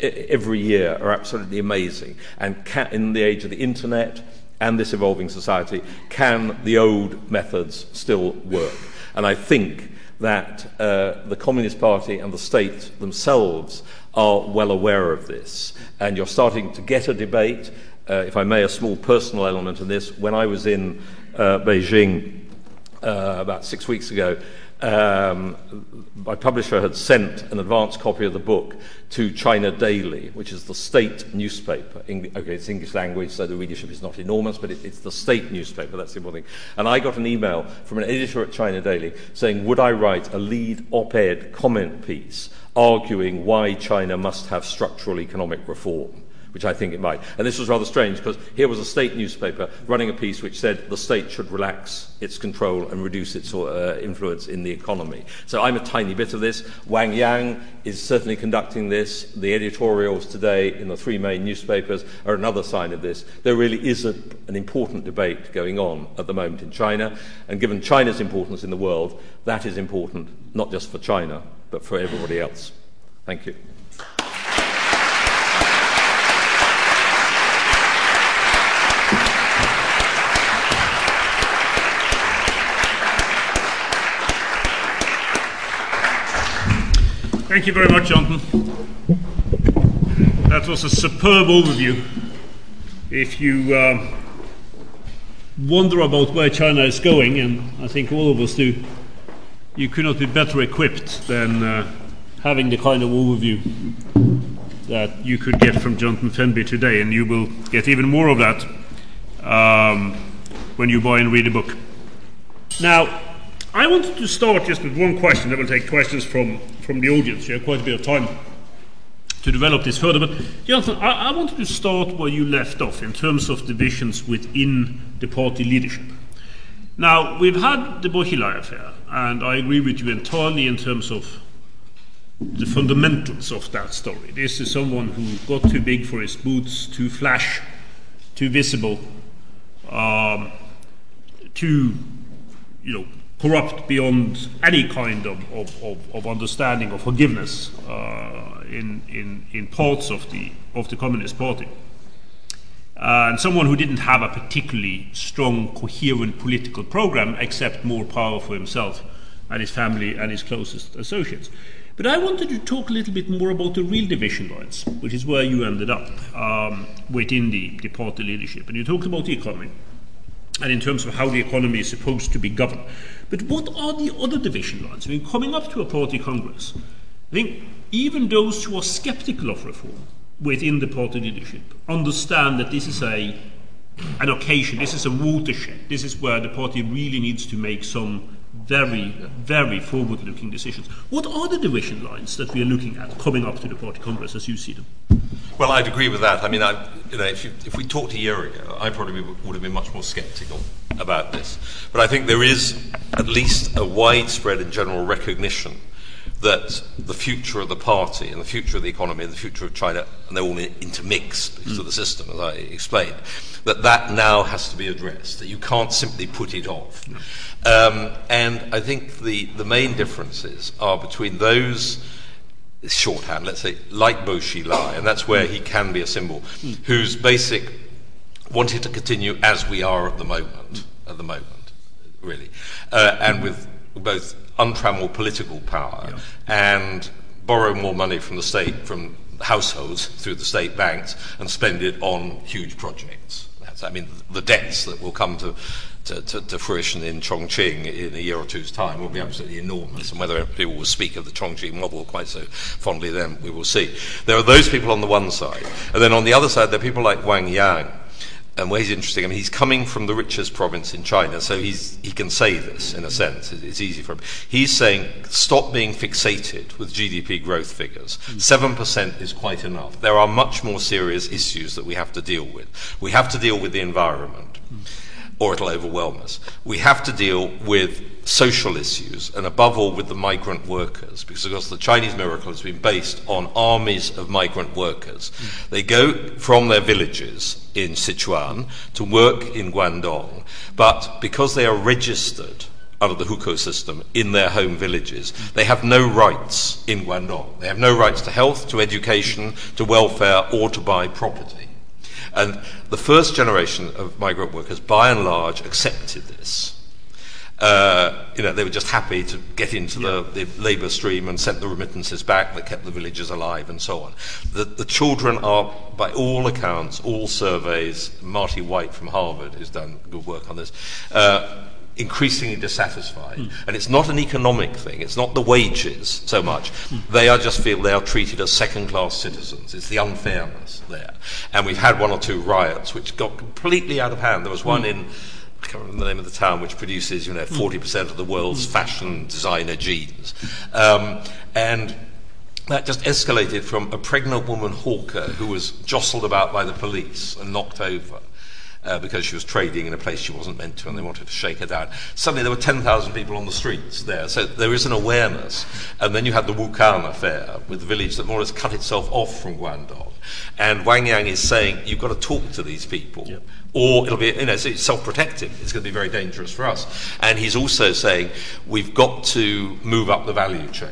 every year are absolutely amazing. And in the age of the internet and this evolving society, can the old methods still work? And I think that the Communist Party and the state themselves are well aware of this. And you're starting to get a debate. If I may, a small personal element in this. When I was in Beijing about 6 weeks ago, my publisher had sent an advance copy of the book to China Daily, which is the state newspaper. Okay, it's English language, so the readership is not enormous, but it's the state newspaper, that's the important thing. And I got an email from an editor at China Daily saying, would I write a lead op-ed comment piece arguing why China must have structural economic reform? Which I think it might. And this was rather strange because here was a state newspaper running a piece which said the state should relax its control and reduce its influence in the economy. So I'm a tiny bit of this. Wang Yang is certainly conducting this. The editorials today in the three main newspapers are another sign of this. There really is an important debate going on at the moment in China. And given China's importance in the world, that is important not just for China, but for everybody else. Thank you. Thank you very much, Jonathan. That was a superb overview. If you wonder about where China is going, and I think all of us do, you could not be better equipped than having the kind of overview that you could get from Jonathan Fenby today, and you will get even more of that when you buy and read the book. Now, I wanted to start just with one question. I will take questions from the audience. You have quite a bit of time to develop this further. But Jonathan, I wanted to start where you left off in terms of divisions within the party leadership. Now, we've had the Bo Xilai affair, and I agree with you entirely in terms of the fundamentals of that story. This is someone who got too big for his boots, too flash, too visible, too, corrupt beyond any kind of understanding or forgiveness in parts of the Communist Party. and someone who didn't have a particularly strong, coherent political program except more power for himself and his family and his closest associates. But I wanted to talk a little bit more about the real division lines, which is where you ended up within the party leadership. And you talked about the economy, and in terms of how the economy is supposed to be governed. But what are the other division lines? I mean, coming up to a party congress, I think even those who are skeptical of reform within the party leadership understand that this is an occasion, this is a watershed, this is where the party really needs to make some very, very forward-looking decisions. What are the division lines that we are looking at coming up to the party congress as you see them? Well, I'd agree with that. I mean, if we talked a year ago, I probably would have been much more sceptical about this. But I think there is at least a widespread and general recognition that the future of the party and the future of the economy and the future of China, and they're all intermixed because of the system, as I explained, that now has to be addressed, that you can't simply put it off. No. And I think the main differences are between those, shorthand, let's say, like Bo Xilai, and that's where he can be a symbol, who's basic wanted to continue as we are at the moment, really, and with both untrammeled political power and borrow more money from the state, from households through the state banks, and spend it on huge projects. I mean, the debts that will come to fruition in Chongqing in a year or two's time will be absolutely enormous, and whether people will speak of the Chongqing model quite so fondly then, we will see. There are those people on the one side, and then on the other side there are people like Wang Yang, and where he's interesting, I mean, he's coming from the richest province in China, so he can say this, in a sense. It's easy for him. He's saying, stop being fixated with GDP growth figures. 7% is quite enough. There are much more serious issues that we have to deal with. We have to deal with the environment, or it'll overwhelm us. We have to deal with social issues, and above all with the migrant workers, because of course the Chinese miracle has been based on armies of migrant workers. They go from their villages in Sichuan to work in Guangdong, but because they are registered under the hukou system in their home villages, they have no rights in Guangdong. They have no rights to health, to education, to welfare, or to buy property. And the first generation of migrant workers, by and large, accepted this. They were just happy to get into the labour stream and sent the remittances back that kept the villages alive and so on. The children are, by all accounts, all surveys, Marty White from Harvard has done good work on this, increasingly dissatisfied. And it's not an economic thing, it's not the wages so much. They are just feel they are treated as second-class citizens. It's the unfairness there. And we've had one or two riots which got completely out of hand. There was one in, I can't remember the name of the town, which produces 40% of the world's fashion designer jeans. And that just escalated from a pregnant woman hawker who was jostled about by the police and knocked over. Because she was trading in a place she wasn't meant to, and they wanted to shake her down. Suddenly there were 10,000 people on the streets there, so there is an awareness. And then you had the Wuhan affair with the village that more or less cut itself off from Guangdong. And Wang Yang is saying, you've got to talk to these people, or it'll be it's self-protective. It's going to be very dangerous for us. And he's also saying, we've got to move up the value chain.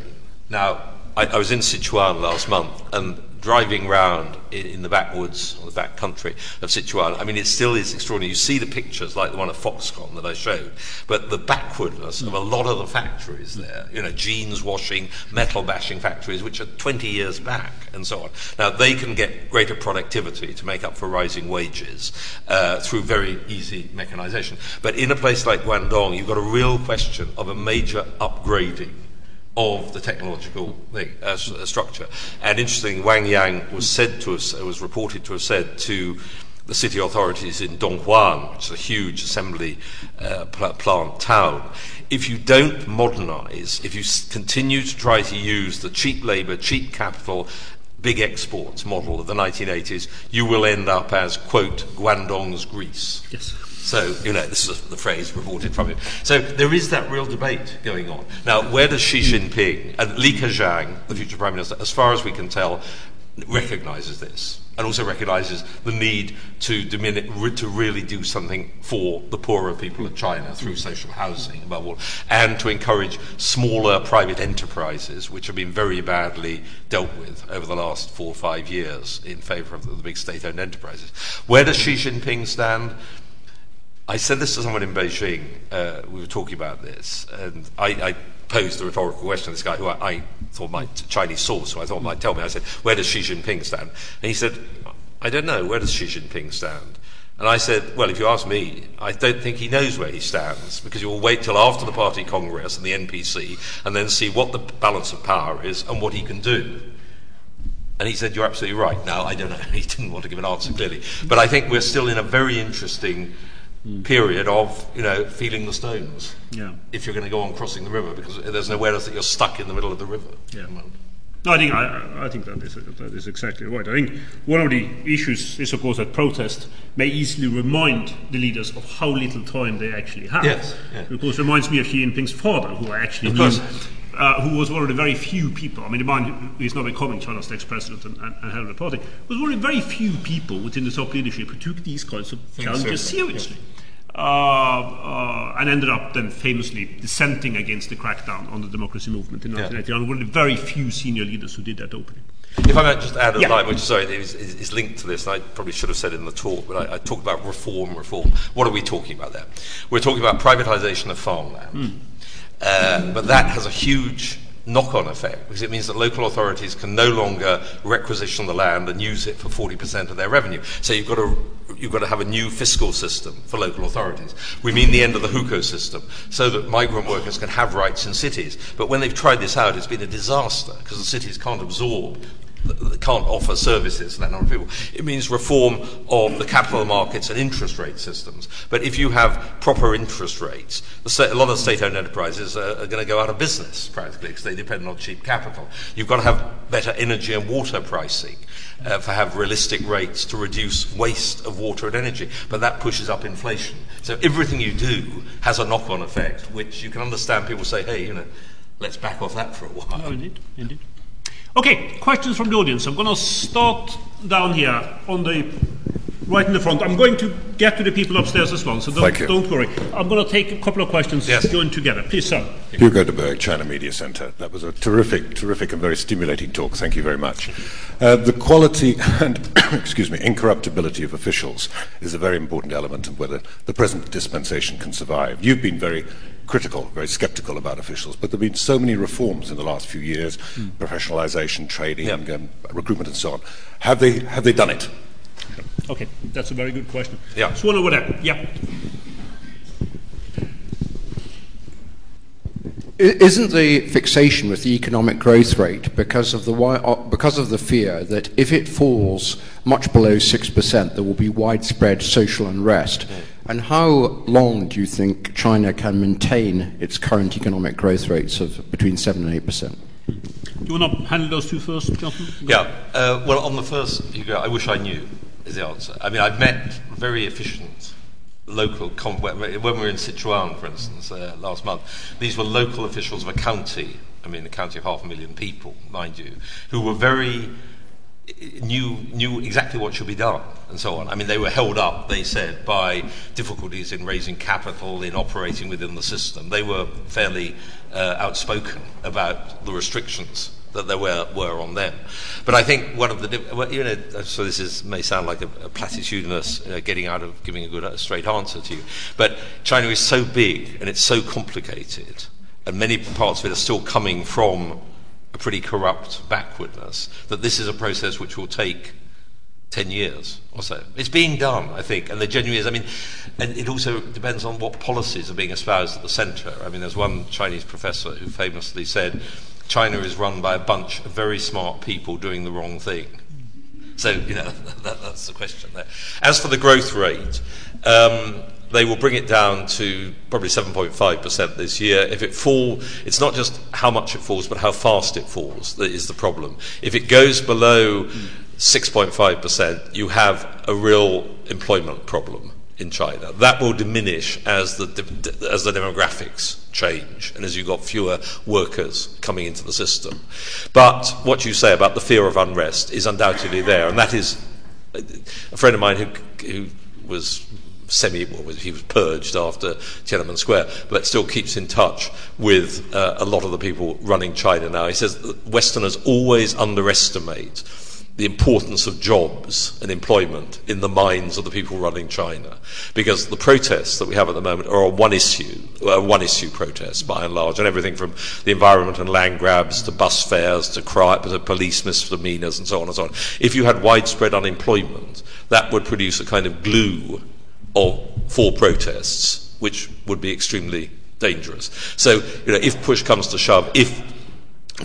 Now, I was in Sichuan last month, and driving round in the backwoods or the back country of Sichuan, I mean, it still is extraordinary. You see the pictures like the one of Foxconn that I showed, but the backwardness of a lot of the factories there, jeans washing, metal bashing factories, which are 20 years back and so on. Now, they can get greater productivity to make up for rising wages through very easy mechanization. But in a place like Guangdong, you've got a real question of a major upgrading of the technological structure. And interestingly, Wang Yang was reported to have said to the city authorities in Dongguan, which is a huge assembly plant town, if you don't modernize, if you continue to try to use the cheap labor, cheap capital, big exports model of the 1980s, you will end up as, quote, Guangdong's Greece. Yes. So, this is the phrase reported from him. So there is that real debate going on. Now, where does Xi Jinping and Li Keqiang, the future Prime Minister, as far as we can tell, recognises this and also recognises the need to really do something for the poorer people of China through social housing, above all, and to encourage smaller private enterprises, which have been very badly dealt with over the last 4 or 5 years in favour of the big state-owned enterprises. Where does Xi Jinping stand? I said this to someone in Beijing, we were talking about this, and I posed the rhetorical question to this guy who I thought my Chinese source, who I thought might tell me. I said, where does Xi Jinping stand? And he said, I don't know, where does Xi Jinping stand? And I said, well, if you ask me, I don't think he knows where he stands, because you'll wait till after the party congress and the NPC and then see what the balance of power is and what he can do. And he said, you're absolutely right. Now, I don't know, he didn't want to give an answer clearly, but I think we're still in a very interesting period of, feeling the stones. Yeah. If you're going to go on crossing the river, because there's no awareness that you're stuck in the middle of the river. Yeah. No, I think that is exactly right. I think one of the issues is, of course, that protest may easily remind the leaders of how little time they actually have. Yes. Yeah. Of course, it reminds me of Xi Jinping's father, who I actually knew, who was one of the very few people. I mean, the man who is now becoming China's next president and head of the party was one of the very few people within the top leadership who took these kinds of challenges seriously. Yeah. And ended up then famously dissenting against the crackdown on the democracy movement in 1989. Yeah. One of the very few senior leaders who did that openly. If I might just add a line, which is linked to this, and I probably should have said it in the talk, but I talked about reform. What are we talking about there? We're talking about privatisation of farmland. But that has a huge knock-on effect, because it means that local authorities can no longer requisition the land and use it for 40% of their revenue. So you've got to have a new fiscal system for local authorities. We mean the end of the hukou system, so that migrant workers can have rights in cities. But when they've tried this out, it's been a disaster, because the cities can't offer services to that number of people. It means reform of the capital markets and interest rate systems. But if you have proper interest rates, a lot of state-owned enterprises are going to go out of business, practically, because they depend on cheap capital. You've got to have better energy and water pricing, to have realistic rates to reduce waste of water and energy. But that pushes up inflation. So everything you do has a knock-on effect, which you can understand people say, hey, let's back off that for a while. No, indeed. Okay, questions from the audience. I'm going to start down here, right in the front. I'm going to get to the people upstairs as well, so don't worry. I'm going to take a couple of questions joined together. Please, sir. Hugo de Berg, China Media Center. That was a terrific, terrific and very stimulating talk. Thank you very much. The quality and incorruptibility of officials is a very important element of whether the present dispensation can survive. You've been very critical, very sceptical about officials, but there have been so many reforms in the last few years, professionalization, trading, recruitment and so on. Have they done it? Okay, that's a very good question. Yeah. So over there. Yeah. Isn't the fixation with the economic growth rate because of the fear that if it falls much below 6%, there will be widespread social unrest? Yeah. And how long do you think China can maintain its current economic growth rates of between 7 and 8%? Do you want to handle those two first, Jonathan? Yeah. Well, on the first, I wish I knew is the answer. I mean, I've met very efficient local, when we were in Sichuan, for instance, last month, these were local officials of a county, a county of 500,000 people, mind you, who were knew exactly what should be done and so on. They were held up, they said, by difficulties in raising capital, in operating within the system. They were fairly outspoken about the restrictions that there were on them. But I think one of the, so this may sound like a platitudinous getting out of giving a good straight answer to you, but China is so big and it's so complicated, and many parts of it are still coming from a pretty corrupt backwardness, that this is a process which will take 10 years or so. It's being done, I think, and the genuine is, and it also depends on what policies are being espoused at the centre. There's one Chinese professor who famously said, China is run by a bunch of very smart people doing the wrong thing. So, that's the question there. As for the growth rate, they will bring it down to probably 7.5% this year. If it falls, it's not just how much it falls, but how fast it falls that is the problem. If it goes below 6.5%, you have a real employment problem in China. That will diminish as the demographics change and as you've got fewer workers coming into the system. But what you say about the fear of unrest is undoubtedly there, and that is a friend of mine who was he was purged after Tiananmen Square, but still keeps in touch with a lot of the people running China now. He says that Westerners always underestimate the importance of jobs and employment in the minds of the people running China, because the protests that we have at the moment are one issue protests by and large, and everything from the environment and land grabs to bus fares to crime to police misdemeanors and so on and so on. If you had widespread unemployment, that would produce a kind of glue for protests, which would be extremely dangerous. So, if push comes to shove, if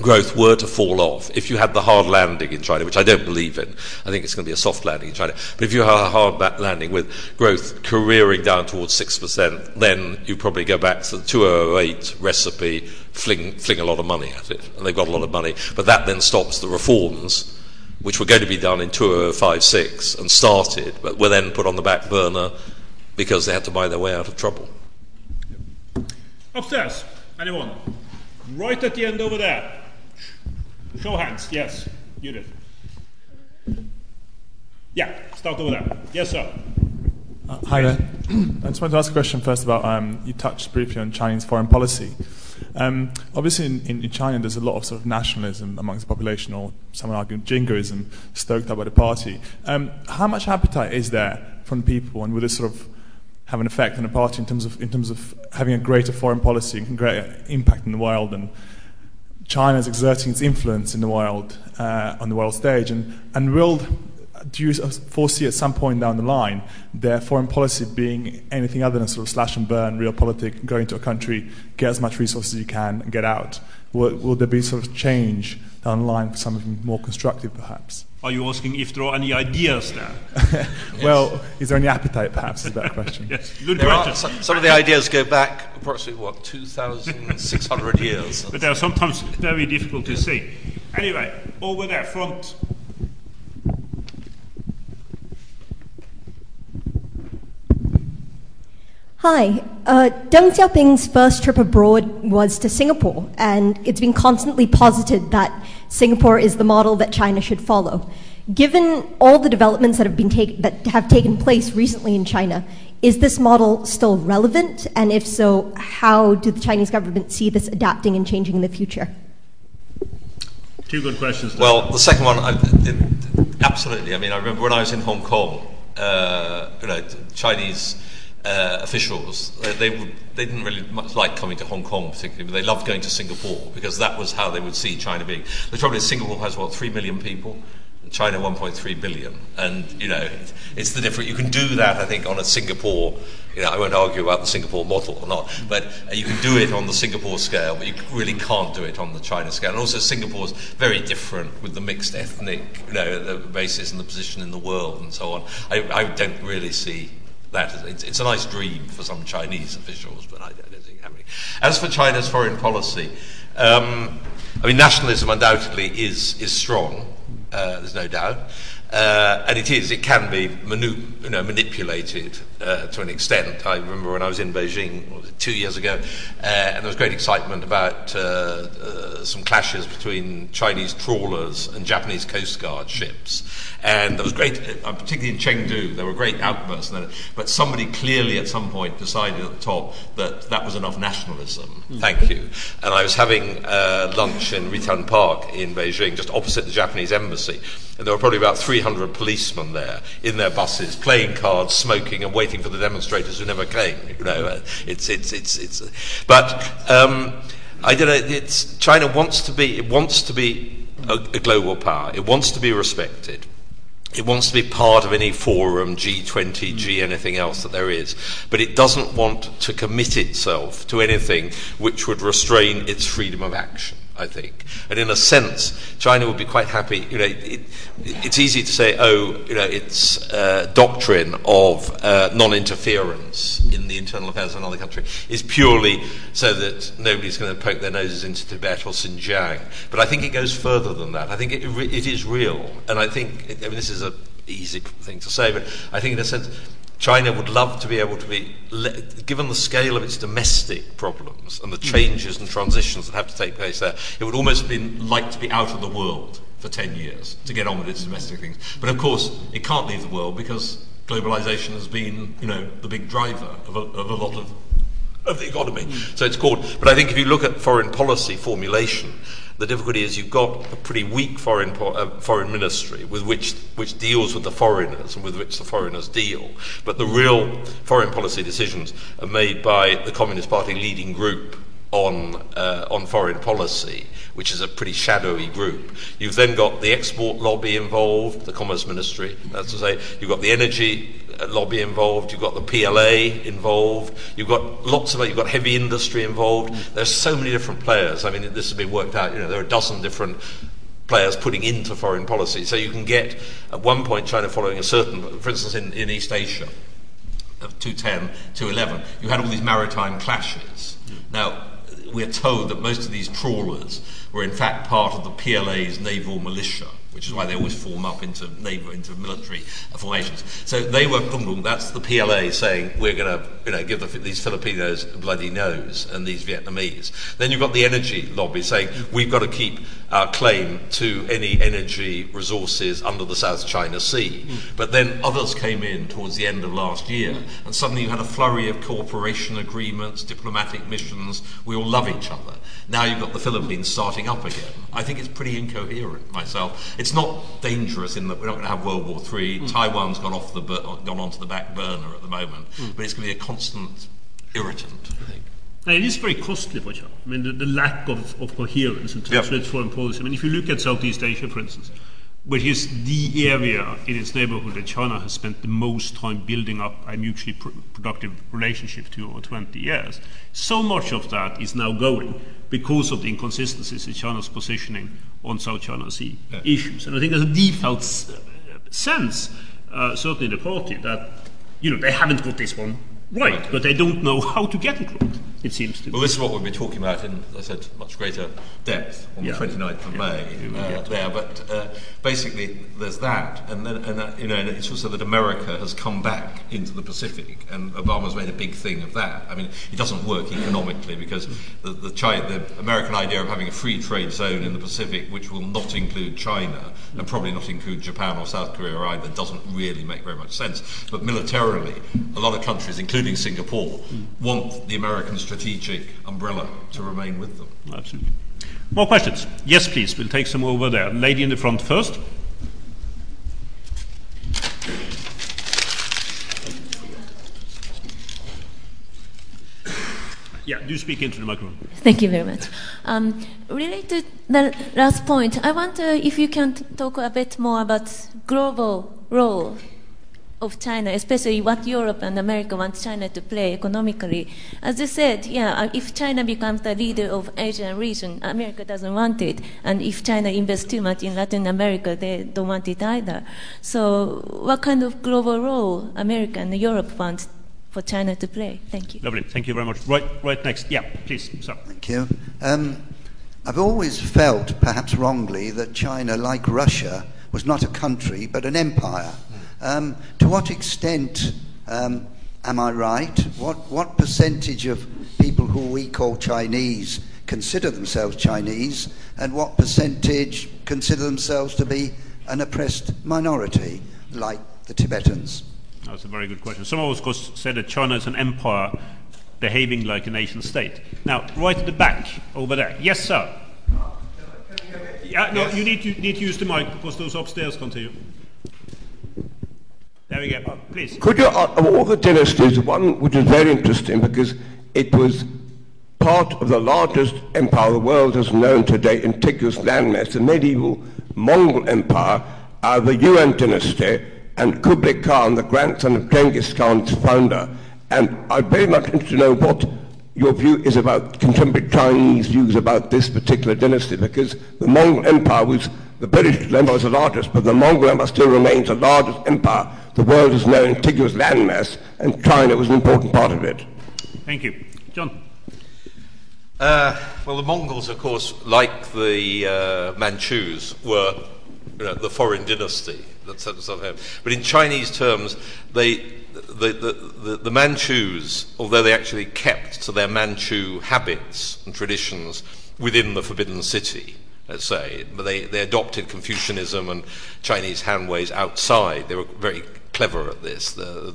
growth were to fall off, if you had the hard landing in China, which I don't believe in, I think it's going to be a soft landing in China, but if you had a hard landing with growth careering down towards 6%, then you probably go back to the 2008 recipe, fling a lot of money at it, and they've got a lot of money, but that then stops the reforms which were going to be done in 2005-06 and started, but were then put on the back burner because they had to buy their way out of trouble. Upstairs, anyone? Right at the end over there. Show hands, yes, Judith. Yeah, start over there. Yes, sir. Hi there. I just wanted to ask a question first about, you touched briefly on Chinese foreign policy. Obviously in China there's a lot of sort of nationalism amongst the population, or some would argue jingoism, stoked up by the party. How much appetite is there from people, and will this sort of have an effect on the party in terms of having a greater foreign policy and greater impact in the world, and China's exerting its influence in the world, on the world stage, and do you foresee at some point down the line their foreign policy being anything other than sort of slash and burn, realpolitik, go into a country, get as much resources as you can, and get out? Will there be sort of change down the line for something more constructive, perhaps? Are you asking if there are any ideas there? Well, yes. Is there any appetite, perhaps, is that question? Yes, good question. Some of the ideas go back approximately, 2,600 years? But they are sometimes very difficult to see. Anyway, over there, front. Hi. Deng Xiaoping's first trip abroad was to Singapore, and it's been constantly posited that Singapore is the model that China should follow. Given all the developments that have taken place recently in China, is this model still relevant? And if so, how do the Chinese government see this adapting and changing in the future? Two good questions. Well, the second one, absolutely. I mean, I remember when I was in Hong Kong, Chinese officials, they didn't really much like coming to Hong Kong particularly, but they loved going to Singapore because that was how they would see China being. The trouble is Singapore has 3 million people, China 1.3 billion, and it's the difference. You can do that, I think, on a Singapore. I won't argue about the Singapore model or not, but you can do it on the Singapore scale, but you really can't do it on the China scale. And also, Singapore's very different with the mixed ethnic, the basis and the position in the world and so on. I don't really see. It's a nice dream for some Chinese officials, but I don't think happening. As for China's foreign policy, nationalism undoubtedly is strong. There's no doubt, and it can be manipulated to an extent. I remember when I was in Beijing 2 years ago, and there was great excitement about some clashes between Chinese trawlers and Japanese Coast Guard ships, and there was great, particularly in Chengdu, there were great outbursts. But somebody clearly at some point decided at the top that was enough nationalism. Thank you. And I was having lunch in Ritan Park in Beijing, just opposite the Japanese embassy. And there were probably about 300 policemen there in their buses, playing cards, smoking, and waiting for the demonstrators who never came. I don't know. China wants to be a global power. It wants to be respected. It wants to be part of any forum, G20, G anything else that there is. But it doesn't want to commit itself to anything which would restrain its freedom of action, I think. And in a sense, China would be quite happy. It's easy to say, it's doctrine of non-interference in the internal affairs of another country is purely so that nobody's going to poke their noses into Tibet or Xinjiang. But I think it goes further than that. I think it is real. And I think, this is an easy thing to say, but I think in a sense, China would love to be able to be, given the scale of its domestic problems and the changes and transitions that have to take place there, it would almost be like to be out of the world for 10 years to get on with its domestic things. But of course, it can't leave the world because globalization has been, you know, the big driver of a lot of the economy. So it's called, but I think if you look at foreign policy formulation, the difficulty is you've got a pretty weak foreign ministry with which deals with the foreigners and with which the foreigners deal. But the real foreign policy decisions are made by the Communist Party leading group on foreign policy, which is a pretty shadowy group. You've then got the export lobby involved, the Commerce Ministry, that's to say, you've got the energy lobby involved, you've got the PLA involved, you've got you've got heavy industry involved. There's so many different players. I mean, this has been worked out, you know, there are a dozen different players putting into foreign policy. So you can get, at one point, China following a certain, for instance, in East Asia, of 2010, 2011, you had all these maritime clashes. Now, we're told that most of these trawlers were in fact part of the PLA's naval militia, which is why they always form up into naval, into military formations. So they were, that's the PLA saying, we're going to, you know, give these Filipinos a bloody nose and these Vietnamese. Then you've got the energy lobby saying, we've got to keep our claim to any energy resources under the South China Sea. But then others came in towards the end of last year, and suddenly you had a flurry of cooperation agreements, diplomatic missions, we all love each other. Now you've got the Philippines starting up again. I think it's pretty incoherent myself. It's not dangerous in that we're not going to have World War III. Taiwan's gone onto the back burner at the moment, but it's going to be a constant irritant, I think. And it is very costly for China. I mean, the lack of coherence in terms of its foreign policy. I mean, if you look at Southeast Asia, for instance, which is the area in its neighborhood that China has spent the most time building up a mutually productive relationship to over 20 years, so much of that is now going because of the inconsistencies in China's positioning on South China Sea issues. And I think there's a default sense, certainly in the party, that, you know, they haven't got this one right, but they don't know how to get it right, it seems to be. Well, this is what we'll be talking about in, as I said, much greater depth on the 29th of May. Basically, there's that, and it's also that America has come back into the Pacific, and Obama's made a big thing of that. I mean, it doesn't work economically because the American idea of having a free trade zone in the Pacific, which will not include China and probably not include Japan or South Korea either, doesn't really make very much sense. But militarily, a lot of countries, including Singapore, want the American strategic umbrella to remain with them. Absolutely. More questions? Yes, please. We'll take some over there. Lady in the front first. Yeah, do speak into the microphone. Thank you very much. Related to the last point, I wonder if you can talk a bit more about global role of China, especially what Europe and America want China to play economically. As you said, if China becomes the leader of Asian region, America doesn't want it. And if China invests too much in Latin America, they don't want it either. So what kind of global role America and Europe want for China to play? Thank you. Lovely. Thank you very much. Right next. Yeah, please. Sir. Thank you. I've always felt, perhaps wrongly, that China, like Russia, was not a country but an empire. To what extent am I right? What percentage of people who we call Chinese consider themselves Chinese, and what percentage consider themselves to be an oppressed minority, like the Tibetans? That's a very good question. Some of us said that China is an empire behaving like a nation state. Now, right at the back, over there. Yes, sir. You need to use the mic because those upstairs can't hear you. There we go. Oh, please. Could you, of all the dynasties, one which is very interesting because it was part of the largest empire the world has known today, contiguous landmass, the medieval Mongol Empire, the Yuan dynasty, and Kublai Khan, the grandson of Genghis Khan's founder. And I'm very much interested to know what your view is about contemporary Chinese views about this particular dynasty, because the Mongol Empire was. The British Empire was the largest, but the Mongol Empire still remains the largest empire the world has known, contiguous landmass, and China was an important part of it. Thank you. John? Well, the Mongols, of course, like the Manchus, were the foreign dynasty that set itself home. But in Chinese terms, the Manchus, although they actually kept to their Manchu habits and traditions within the Forbidden City, let's say, but they adopted Confucianism and Chinese handways outside. They were very clever at this, the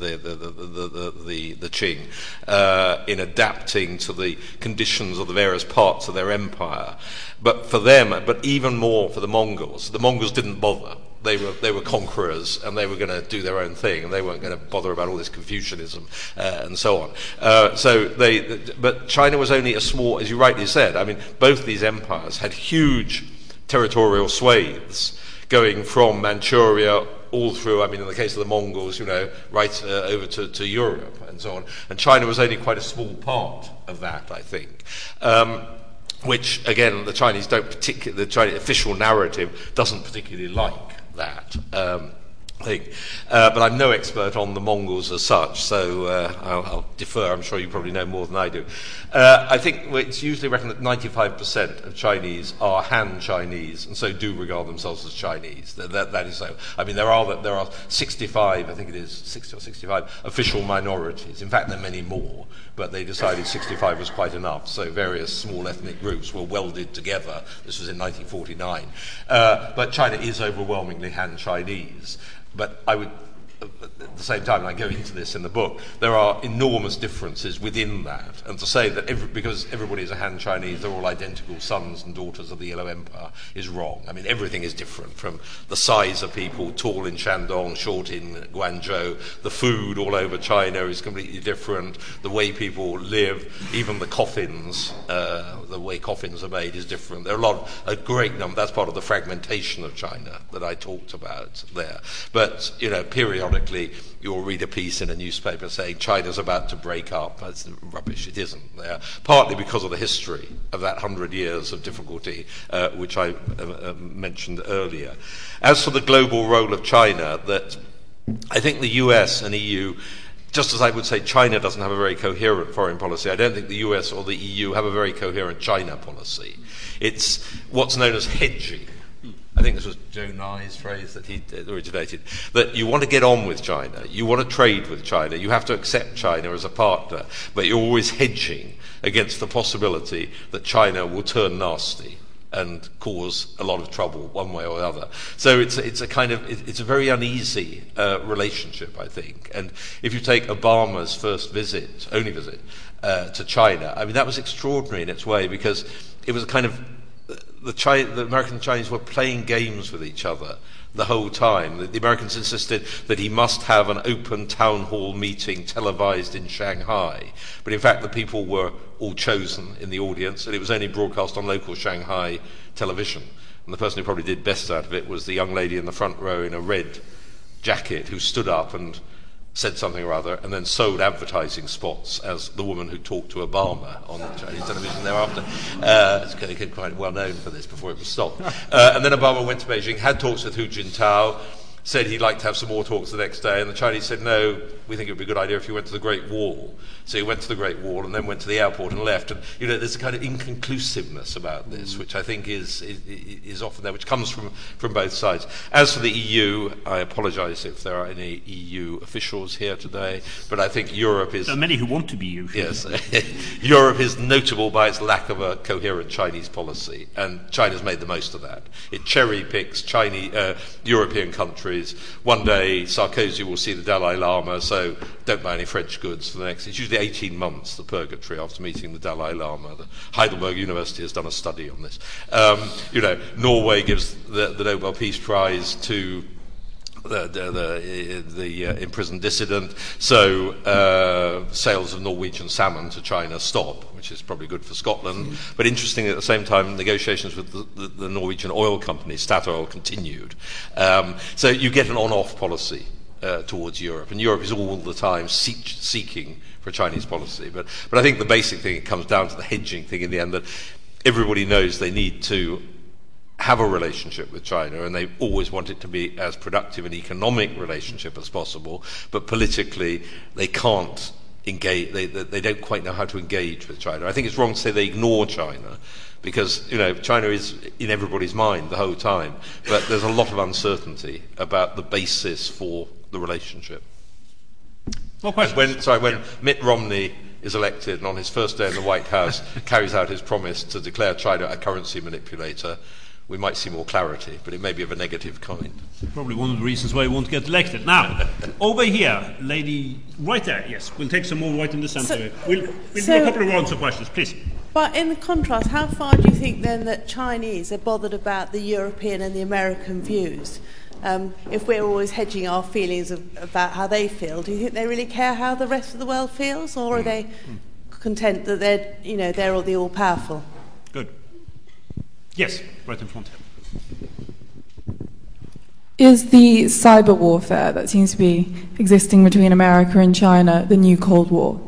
Qing, in adapting to the conditions of the various parts of their empire. But for them, but even more for the Mongols didn't bother. They were conquerors, and they were going to do their own thing, and they weren't going to bother about all this Confucianism and so on. But China was only a small, as you rightly said. I mean, both these empires had huge territorial swathes going from Manchuria all through. I mean, in the case of the Mongols, right over to Europe and so on. And China was only quite a small part of that, I think. Which again, the Chinese the Chinese official narrative doesn't particularly like. That thing. But I'm no expert on the Mongols as such, so I'll defer. I'm sure you probably know more than I do. I think it's usually reckoned that 95% of Chinese are Han Chinese, and so do regard themselves as Chinese. That is so. I mean, there are 65, I think it is 60 or 65 official minorities. In fact, there are many more, but they decided 65 was quite enough. So various small ethnic groups were welded together. This was in 1949. But China is overwhelmingly Han Chinese. But I would, at the same time, and I go into this in the book, there are enormous differences within that. And to say that because everybody is a Han Chinese, they're all identical sons and daughters of the Yellow Emperor is wrong. I mean, everything is different, from the size of people, tall in Shandong, short in Guangzhou. The food all over China is completely different. The way people live, even the coffins, the way coffins are made is different. There are a great number. That's part of the fragmentation of China that I talked about there. But, periodically, you'll read a piece in a newspaper saying China's about to break up. That's rubbish. It isn't. Partly because of the history of that 100 years of difficulty, which I mentioned earlier. As for the global role of China, that I think the US and EU, just as I would say China doesn't have a very coherent foreign policy, I don't think the US or the EU have a very coherent China policy. It's what's known as hedging. I think this was Joe Nye's phrase that he originated, that you want to get on with China, you want to trade with China, you have to accept China as a partner, but you're always hedging against the possibility that China will turn nasty and cause a lot of trouble one way or the other. So it's a very uneasy relationship, I think. And if you take Obama's first visit, only visit, to China, I mean, that was extraordinary in its way, because it was a kind of the American and Chinese were playing games with each other the whole time. The Americans insisted that he must have an open town hall meeting televised in Shanghai. But in fact, the people were all chosen in the audience, and it was only broadcast on local Shanghai television. And the person who probably did best out of it was the young lady in the front row in a red jacket who stood up and said something or other, and then sold advertising spots as the woman who talked to Obama on Chinese television thereafter. It's quite well known for this before it was stopped. And then Obama went to Beijing, had talks with Hu Jintao, said he'd like to have some more talks the next day, and the Chinese said, no, we think it would be a good idea if you went to the Great Wall. So he went to the Great Wall and then went to the airport and left. And, there's a kind of inconclusiveness about this, which I think is often there, which comes from both sides. As for the EU, I apologise if there are any EU officials here today, but I think Europe is... There are many who want to be EU. Yes. Europe is notable by its lack of a coherent Chinese policy, and China's made the most of that. It cherry-picks European countries. One day Sarkozy will see the Dalai Lama, so don't buy any French goods for the next. It's usually 18 months, the purgatory, after meeting the Dalai Lama. The Heidelberg University has done a study on this. Norway gives the Nobel Peace Prize to the imprisoned dissident, so sales of Norwegian salmon to China stop, which is probably good for Scotland. But interestingly, at the same time, negotiations with the Norwegian oil company, Statoil, continued. So you get an on-off policy towards Europe, and Europe is all the time seeking for Chinese policy. But I think the basic thing, it comes down to the hedging thing in the end, that everybody knows they need to have a relationship with China, and they always want it to be as productive an economic relationship as possible, but politically they can't engage. They don't quite know how to engage with China. I think it's wrong to say they ignore China, because China is in everybody's mind the whole time. But there's a lot of uncertainty about the basis for the relationship. More questions? When Mitt Romney is elected and on his first day in the White House carries out his promise to declare China a currency manipulator, we might see more clarity, but it may be of a negative kind. Probably one of the reasons why he won't get elected. Now, over here, lady, right there, yes. We'll take some more right in the centre. We'll do a couple of rounds of questions, please. But in the contrast, how far do you think then that Chinese are bothered about the European and the American views? If we're always hedging our feelings about how they feel, do you think they really care how the rest of the world feels, or are they content that they're all the all-powerful? Good. Yes, right in front. Is the cyber warfare that seems to be existing between America and China the new Cold War?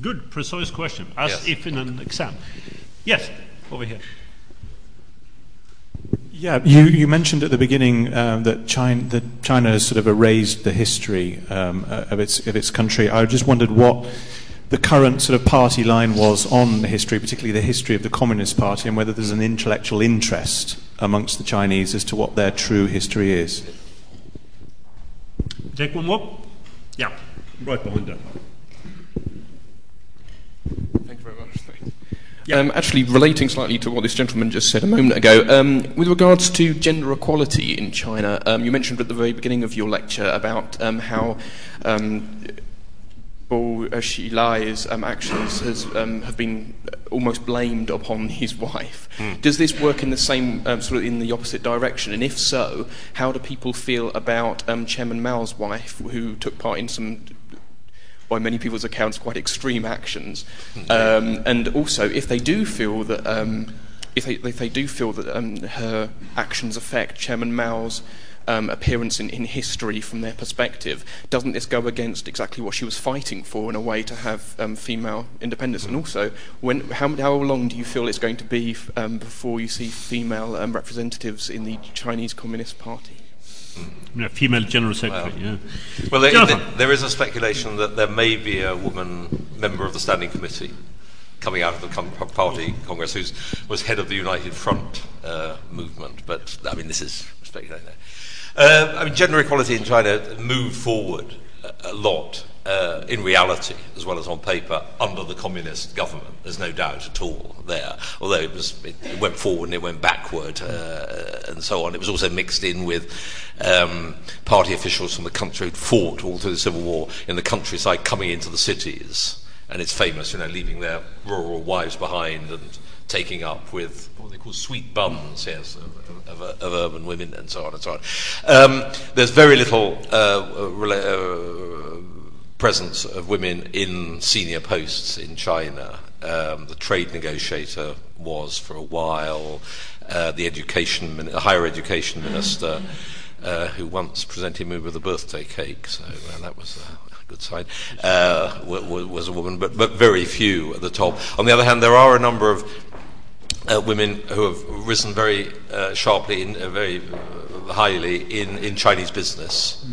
Good, precise question, if in an exam. Yes, over here. Yeah, you mentioned at the beginning that China has sort of erased the history of its country. I just wondered what the current sort of party line was on the history, particularly the history of the Communist Party, and whether there's an intellectual interest amongst the Chinese as to what their true history is. Take one more. Yeah, right behind that. Thank you very much. Yeah. Actually, relating slightly to what this gentleman just said a moment ago, with regards to gender equality in China, you mentioned at the very beginning of your lecture about how Bo Xilai's actions have been almost blamed upon his wife. Does this work in the same sort of in the opposite direction? And if so, how do people feel about Chairman Mao's wife, who took part in some, by many people's accounts, quite extreme actions, and also if they do feel that her actions affect Chairman Mao's appearance in history from their perspective, doesn't this go against exactly what she was fighting for in a way to have female independence? And also, how long do you feel it's going to be before you see female representatives in the Chinese Communist Party? Female general secretary. There is a speculation that there may be a woman member of the standing committee coming out of the party congress who was head of the United Front movement. But I mean, this is speculation. Gender equality in China moved forward a lot in reality as well as on paper under the communist government. There's no doubt at all there, although it went forward and it went backward and so on. It was also mixed in with party officials from the country who'd fought all through the Civil War in the countryside coming into the cities, and it's famous, leaving their rural wives behind and taking up with what they call sweet bums, of urban women and so on and so on. There's very little presence of women in senior posts in China. The trade negotiator was for a while, the higher education minister, who once presented me with a birthday cake, so that was a good sign, was a woman, but very few at the top. On the other hand, there are a number of women who have risen very sharply, very highly in Chinese business.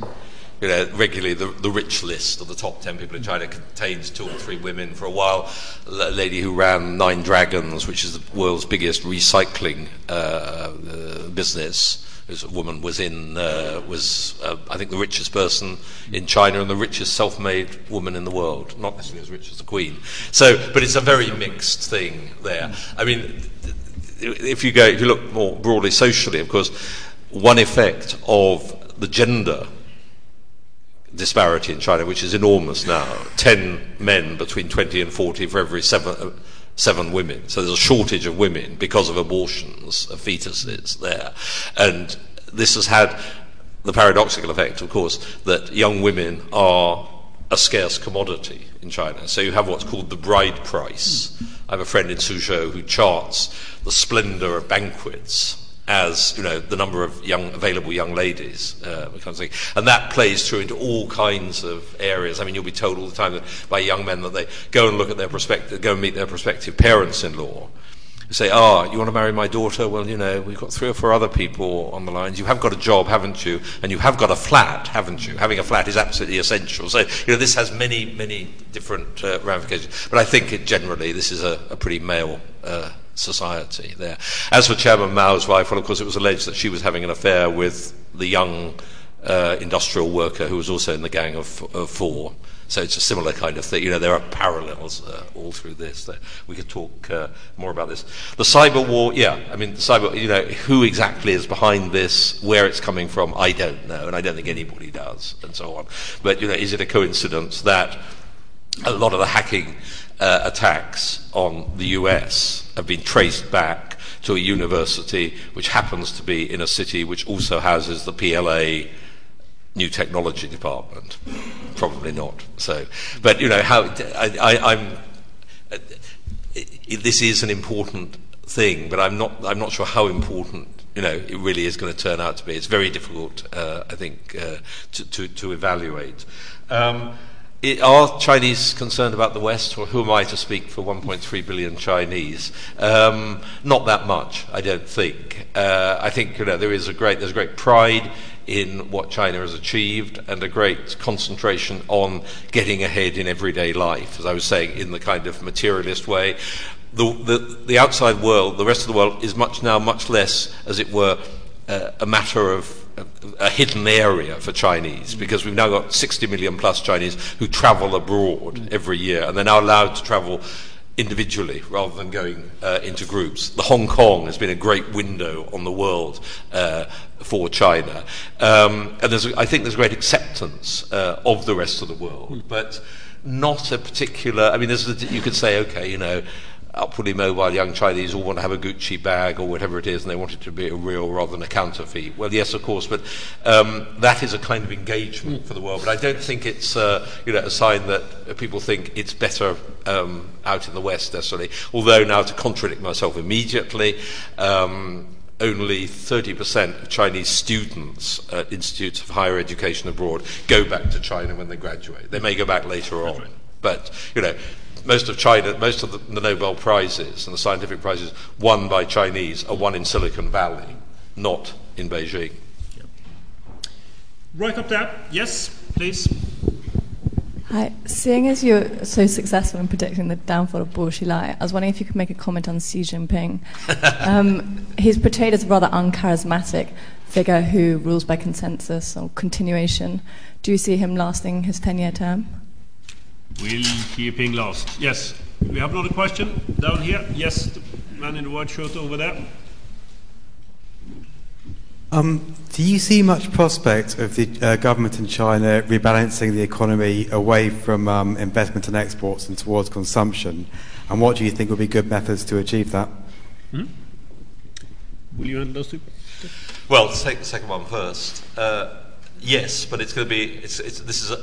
Regularly the rich list of the top 10 people in China contains 2 or 3 women. For a while, a lady who ran Nine Dragons, which is the world's biggest recycling business, this woman was I think the richest person in China and the richest self-made woman in the world, not necessarily as rich as the Queen. But it's a very mixed thing there. I mean, if you look more broadly socially, of course, one effect of the gender disparity in China, which is enormous now, 10 men between 20 and 40 for every 7 women. So there's a shortage of women because of abortions of fetuses there. And this has had the paradoxical effect, of course, that young women are a scarce commodity in China. So you have what's called the bride price. I have a friend in Suzhou who charts the splendor of banquets as the number of available young ladies, and that plays through into all kinds of areas. I mean, you'll be told all the time by young men that they go and meet their prospective parents-in-law, say, you want to marry my daughter? Well, you know, we've got 3 or 4 other people on the lines. You have got a job, haven't you? And you have got a flat, haven't you? Having a flat is absolutely essential. So, you know, this has many, many different ramifications. But I think generally this is a pretty male society there. As for Chairman Mao's wife, well, of course, it was alleged that she was having an affair with the young industrial worker who was also in the Gang of Four. So it's a similar kind of thing. You know, there are parallels all through this. We could talk more about this. The cyber war, you know, who exactly is behind this, where it's coming from, I don't know, and I don't think anybody does, and so on. But, you know, is it a coincidence that a lot of the hacking attacks on the US have been traced back to a university which happens to be in a city which also houses the PLA new technology department? Probably not. So, but you know, how this is an important thing, but I'm not sure how important, you know, it really is going to turn out to be. It's very difficult, I think, to evaluate. Are Chinese concerned about the West, or who am I to speak for 1.3 billion Chinese? Not that much, I don't think. I think, you know, there's a great pride in what China has achieved, and a great concentration on getting ahead in everyday life, as I was saying, in the kind of materialist way. The outside world, the rest of the world, is much less, as it were, a matter of a hidden area for Chinese, because we've now got 60 million plus Chinese who travel abroad every year, and they're now allowed to travel individually rather than going into groups. The Hong Kong has been a great window on the world for China, and I think there's great acceptance of the rest of the world, but not a particular. I mean, you could say, okay, you know, upwardly mobile young Chinese all want to have a Gucci bag or whatever it is, and they want it to be a real rather than a counterfeit. Well, yes, of course, but that is a kind of engagement for the world. But I don't think it's you know, a sign that people think it's better out in the West necessarily. Although, now to contradict myself immediately, only 30% of Chinese students at institutes of higher education abroad go back to China when they graduate. They may go back later on, but you know, most of the Nobel Prizes and the scientific prizes won by Chinese are won in Silicon Valley, not in Beijing. Yeah. Right up there. Yes, please. Hi. Seeing as you're so successful in predicting the downfall of Bo Xilai, I was wondering if you could make a comment on Xi Jinping. He's portrayed as a rather uncharismatic figure who rules by consensus or continuation. Do you see him lasting his 10-year term? Will Xi Jinping last? Yes. We have another question down here. Yes, the man in the white shirt over there. Do you see much prospect of the government in China rebalancing the economy away from investment and exports and towards consumption? And what do you think would be good methods to achieve that? Will you handle those two? Well, take the second one first. Yes, but it's going to be. This is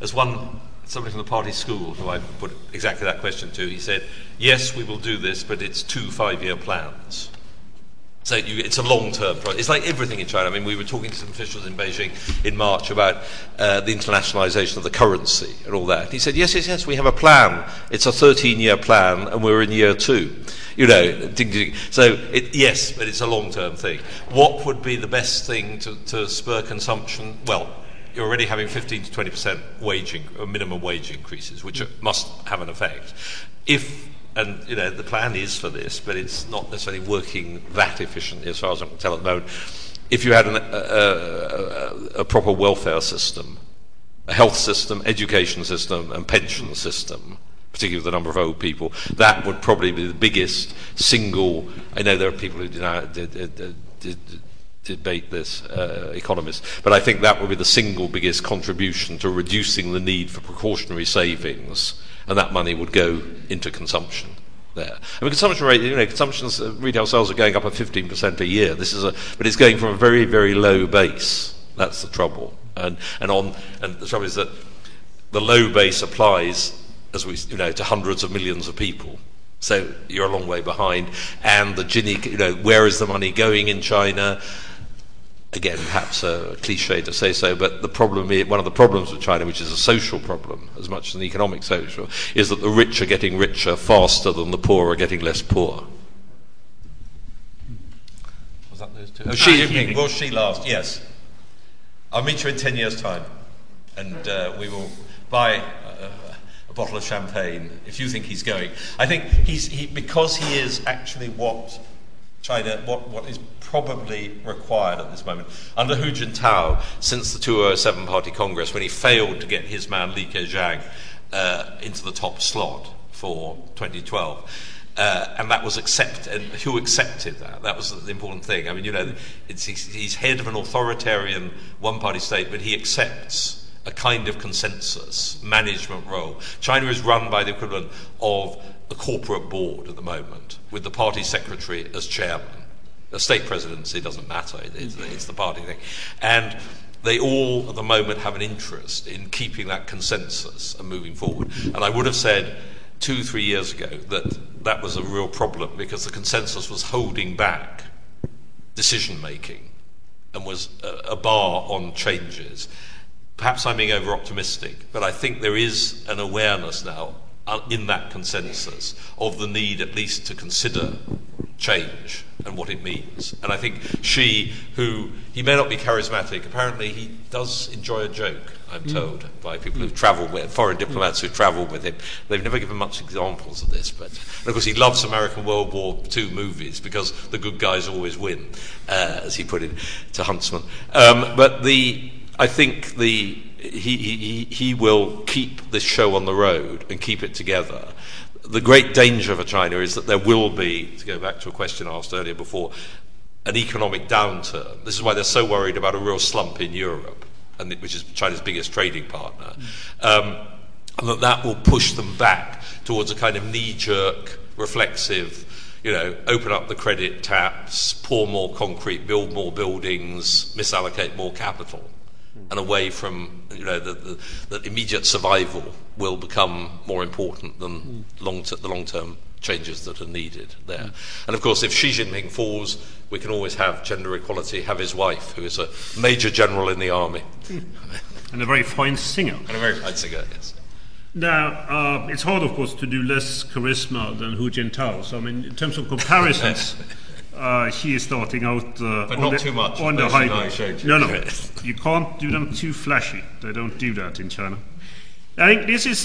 as one. Somebody from the party school who I put exactly that question to, he said, yes, we will do this, but it's 2 5-year plans. So it's a long-term project. It's like everything in China. I mean, we were talking to some officials in Beijing in March about the internationalization of the currency and all that. He said, yes, we have a plan. It's a 13-year plan, and we're in year 2. You know, so yes, but it's a long-term thing. What would be the best thing to spur consumption? Well, you're already having 15 to 20% minimum wage increases, which must have an effect. And you know, the plan is for this, but it's not necessarily working that efficiently as far as I can tell at the moment. If you had a proper welfare system, a health system, education system, and pension system, particularly with the number of old people, that would probably be the biggest single. I know there are people who debate this, economists, but I think that would be the single biggest contribution to reducing the need for precautionary savings, and that money would go into consumption there. I mean, consumption rate, you know, retail sales are going up at 15% a year. But it's going from a very, very low base. That's the trouble. And the trouble is that the low base applies, as we, you know, to hundreds of millions of people. So you're a long way behind. And the Gini, you know, where is the money going in China? Again, perhaps a cliche to say so, but one of the problems with China, which is a social problem as much as an economic social, is that the rich are getting richer faster than the poor are getting less poor. those two? Oh, Xi Jinping. Will she last? Yes. I'll meet you in 10 years' time, and we will buy a bottle of champagne if you think he's going. I think he because he is actually what China, what is probably required at this moment. Under Hu Jintao, since the 2007 Party Congress, when he failed to get his man Li Keqiang into the top slot for 2012, and that was accepted, and Hu accepted that. That was the important thing. I mean, you know, he's head of an authoritarian one-party state, but he accepts a kind of consensus management role. China is run by the equivalent of the corporate board at the moment, with the party secretary as chairman. The state presidency doesn't matter, it's the party thing. And they all, at the moment, have an interest in keeping that consensus and moving forward. And I would have said 2-3 years ago that was a real problem, because the consensus was holding back decision-making and was a bar on changes. Perhaps I'm being over-optimistic, but I think there is an awareness now in that consensus of the need at least to consider change and what it means. And I think Xi, who, he may not be charismatic, apparently he does enjoy a joke, I'm told, by people who've travelled with, foreign diplomats who've travelled with him. They've never given much examples of this, but of course he loves American World War II movies because the good guys always win, as he put it to Huntsman. He will keep this show on the road and keep it together. The great danger for China is that there will be, to go back to a question asked earlier before, an economic downturn. This is why they're so worried about a real slump in Europe, and which is China's biggest trading partner, and that will push them back towards a kind of knee-jerk, reflexive, you know, open up the credit taps, pour more concrete, build more buildings, misallocate more capital. And away from, you know, the immediate survival will become more important than the long-term changes that are needed there. And of course, if Xi Jinping falls, we can always have gender equality, have his wife, who is a major general in the army. And a very fine singer. And a very fine singer, yes. Now, it's hard, of course, to do less charisma than Hu Jintao. So, I mean, in terms of comparisons... He is starting out but not too much on the highway. No, you can't do them too flashy. They don't do that in China. I think this is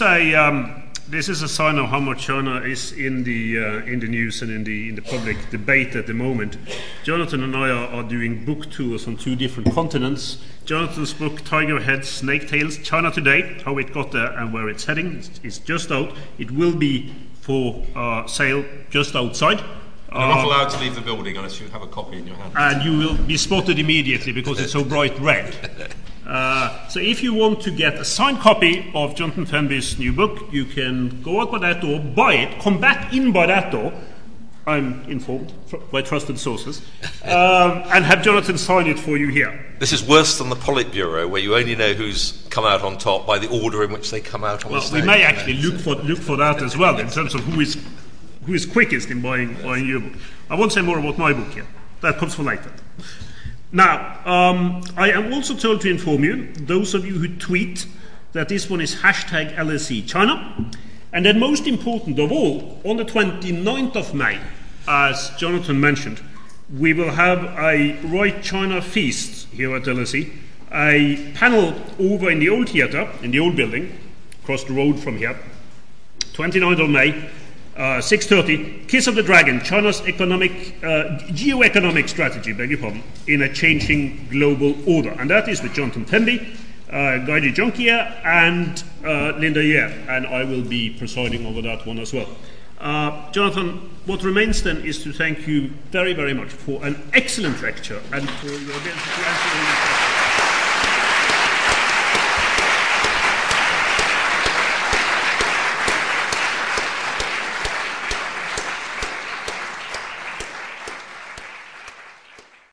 a sign of how much China is in the news and in the public debate at the moment. Jonathan and I are doing book tours on 2 different continents. Jonathan's book, Tiger Head, Snake Tails: China Today, How It Got There and Where It's Heading, is just out. It will be for sale just outside. You're not allowed to leave the building unless you have a copy in your hand. And you will be spotted immediately because it's so bright red. So if you want to get a signed copy of Jonathan Fenby's new book, you can go out by that door, buy it, come back in by that door, I'm informed, by trusted sources, and have Jonathan sign it for you here. This is worse than the Politburo, where you only know who's come out on top by the order in which they come out on the stage. Well, we may actually look for that as well, in terms of who is quickest in buying your book. I won't say more about my book here. That comes for later. Now, I am also told to inform you, those of you who tweet, that this one is hashtag LSE China. And then most important of all, on the 29th of May, as Jonathan mentioned, we will have a Right China feast here at LSE. A panel over in the old theatre, in the old building, across the road from here, 29th of May, 6:30, Kiss of the Dragon, China's geoeconomic strategy, beg your pardon, in a changing global order. And that is with Jonathan Fenby, Guy de Jonquière, and Linda Yeh. And I will be presiding over that one as well. Jonathan, what remains then is to thank you very, very much for an excellent lecture and for your answering the question.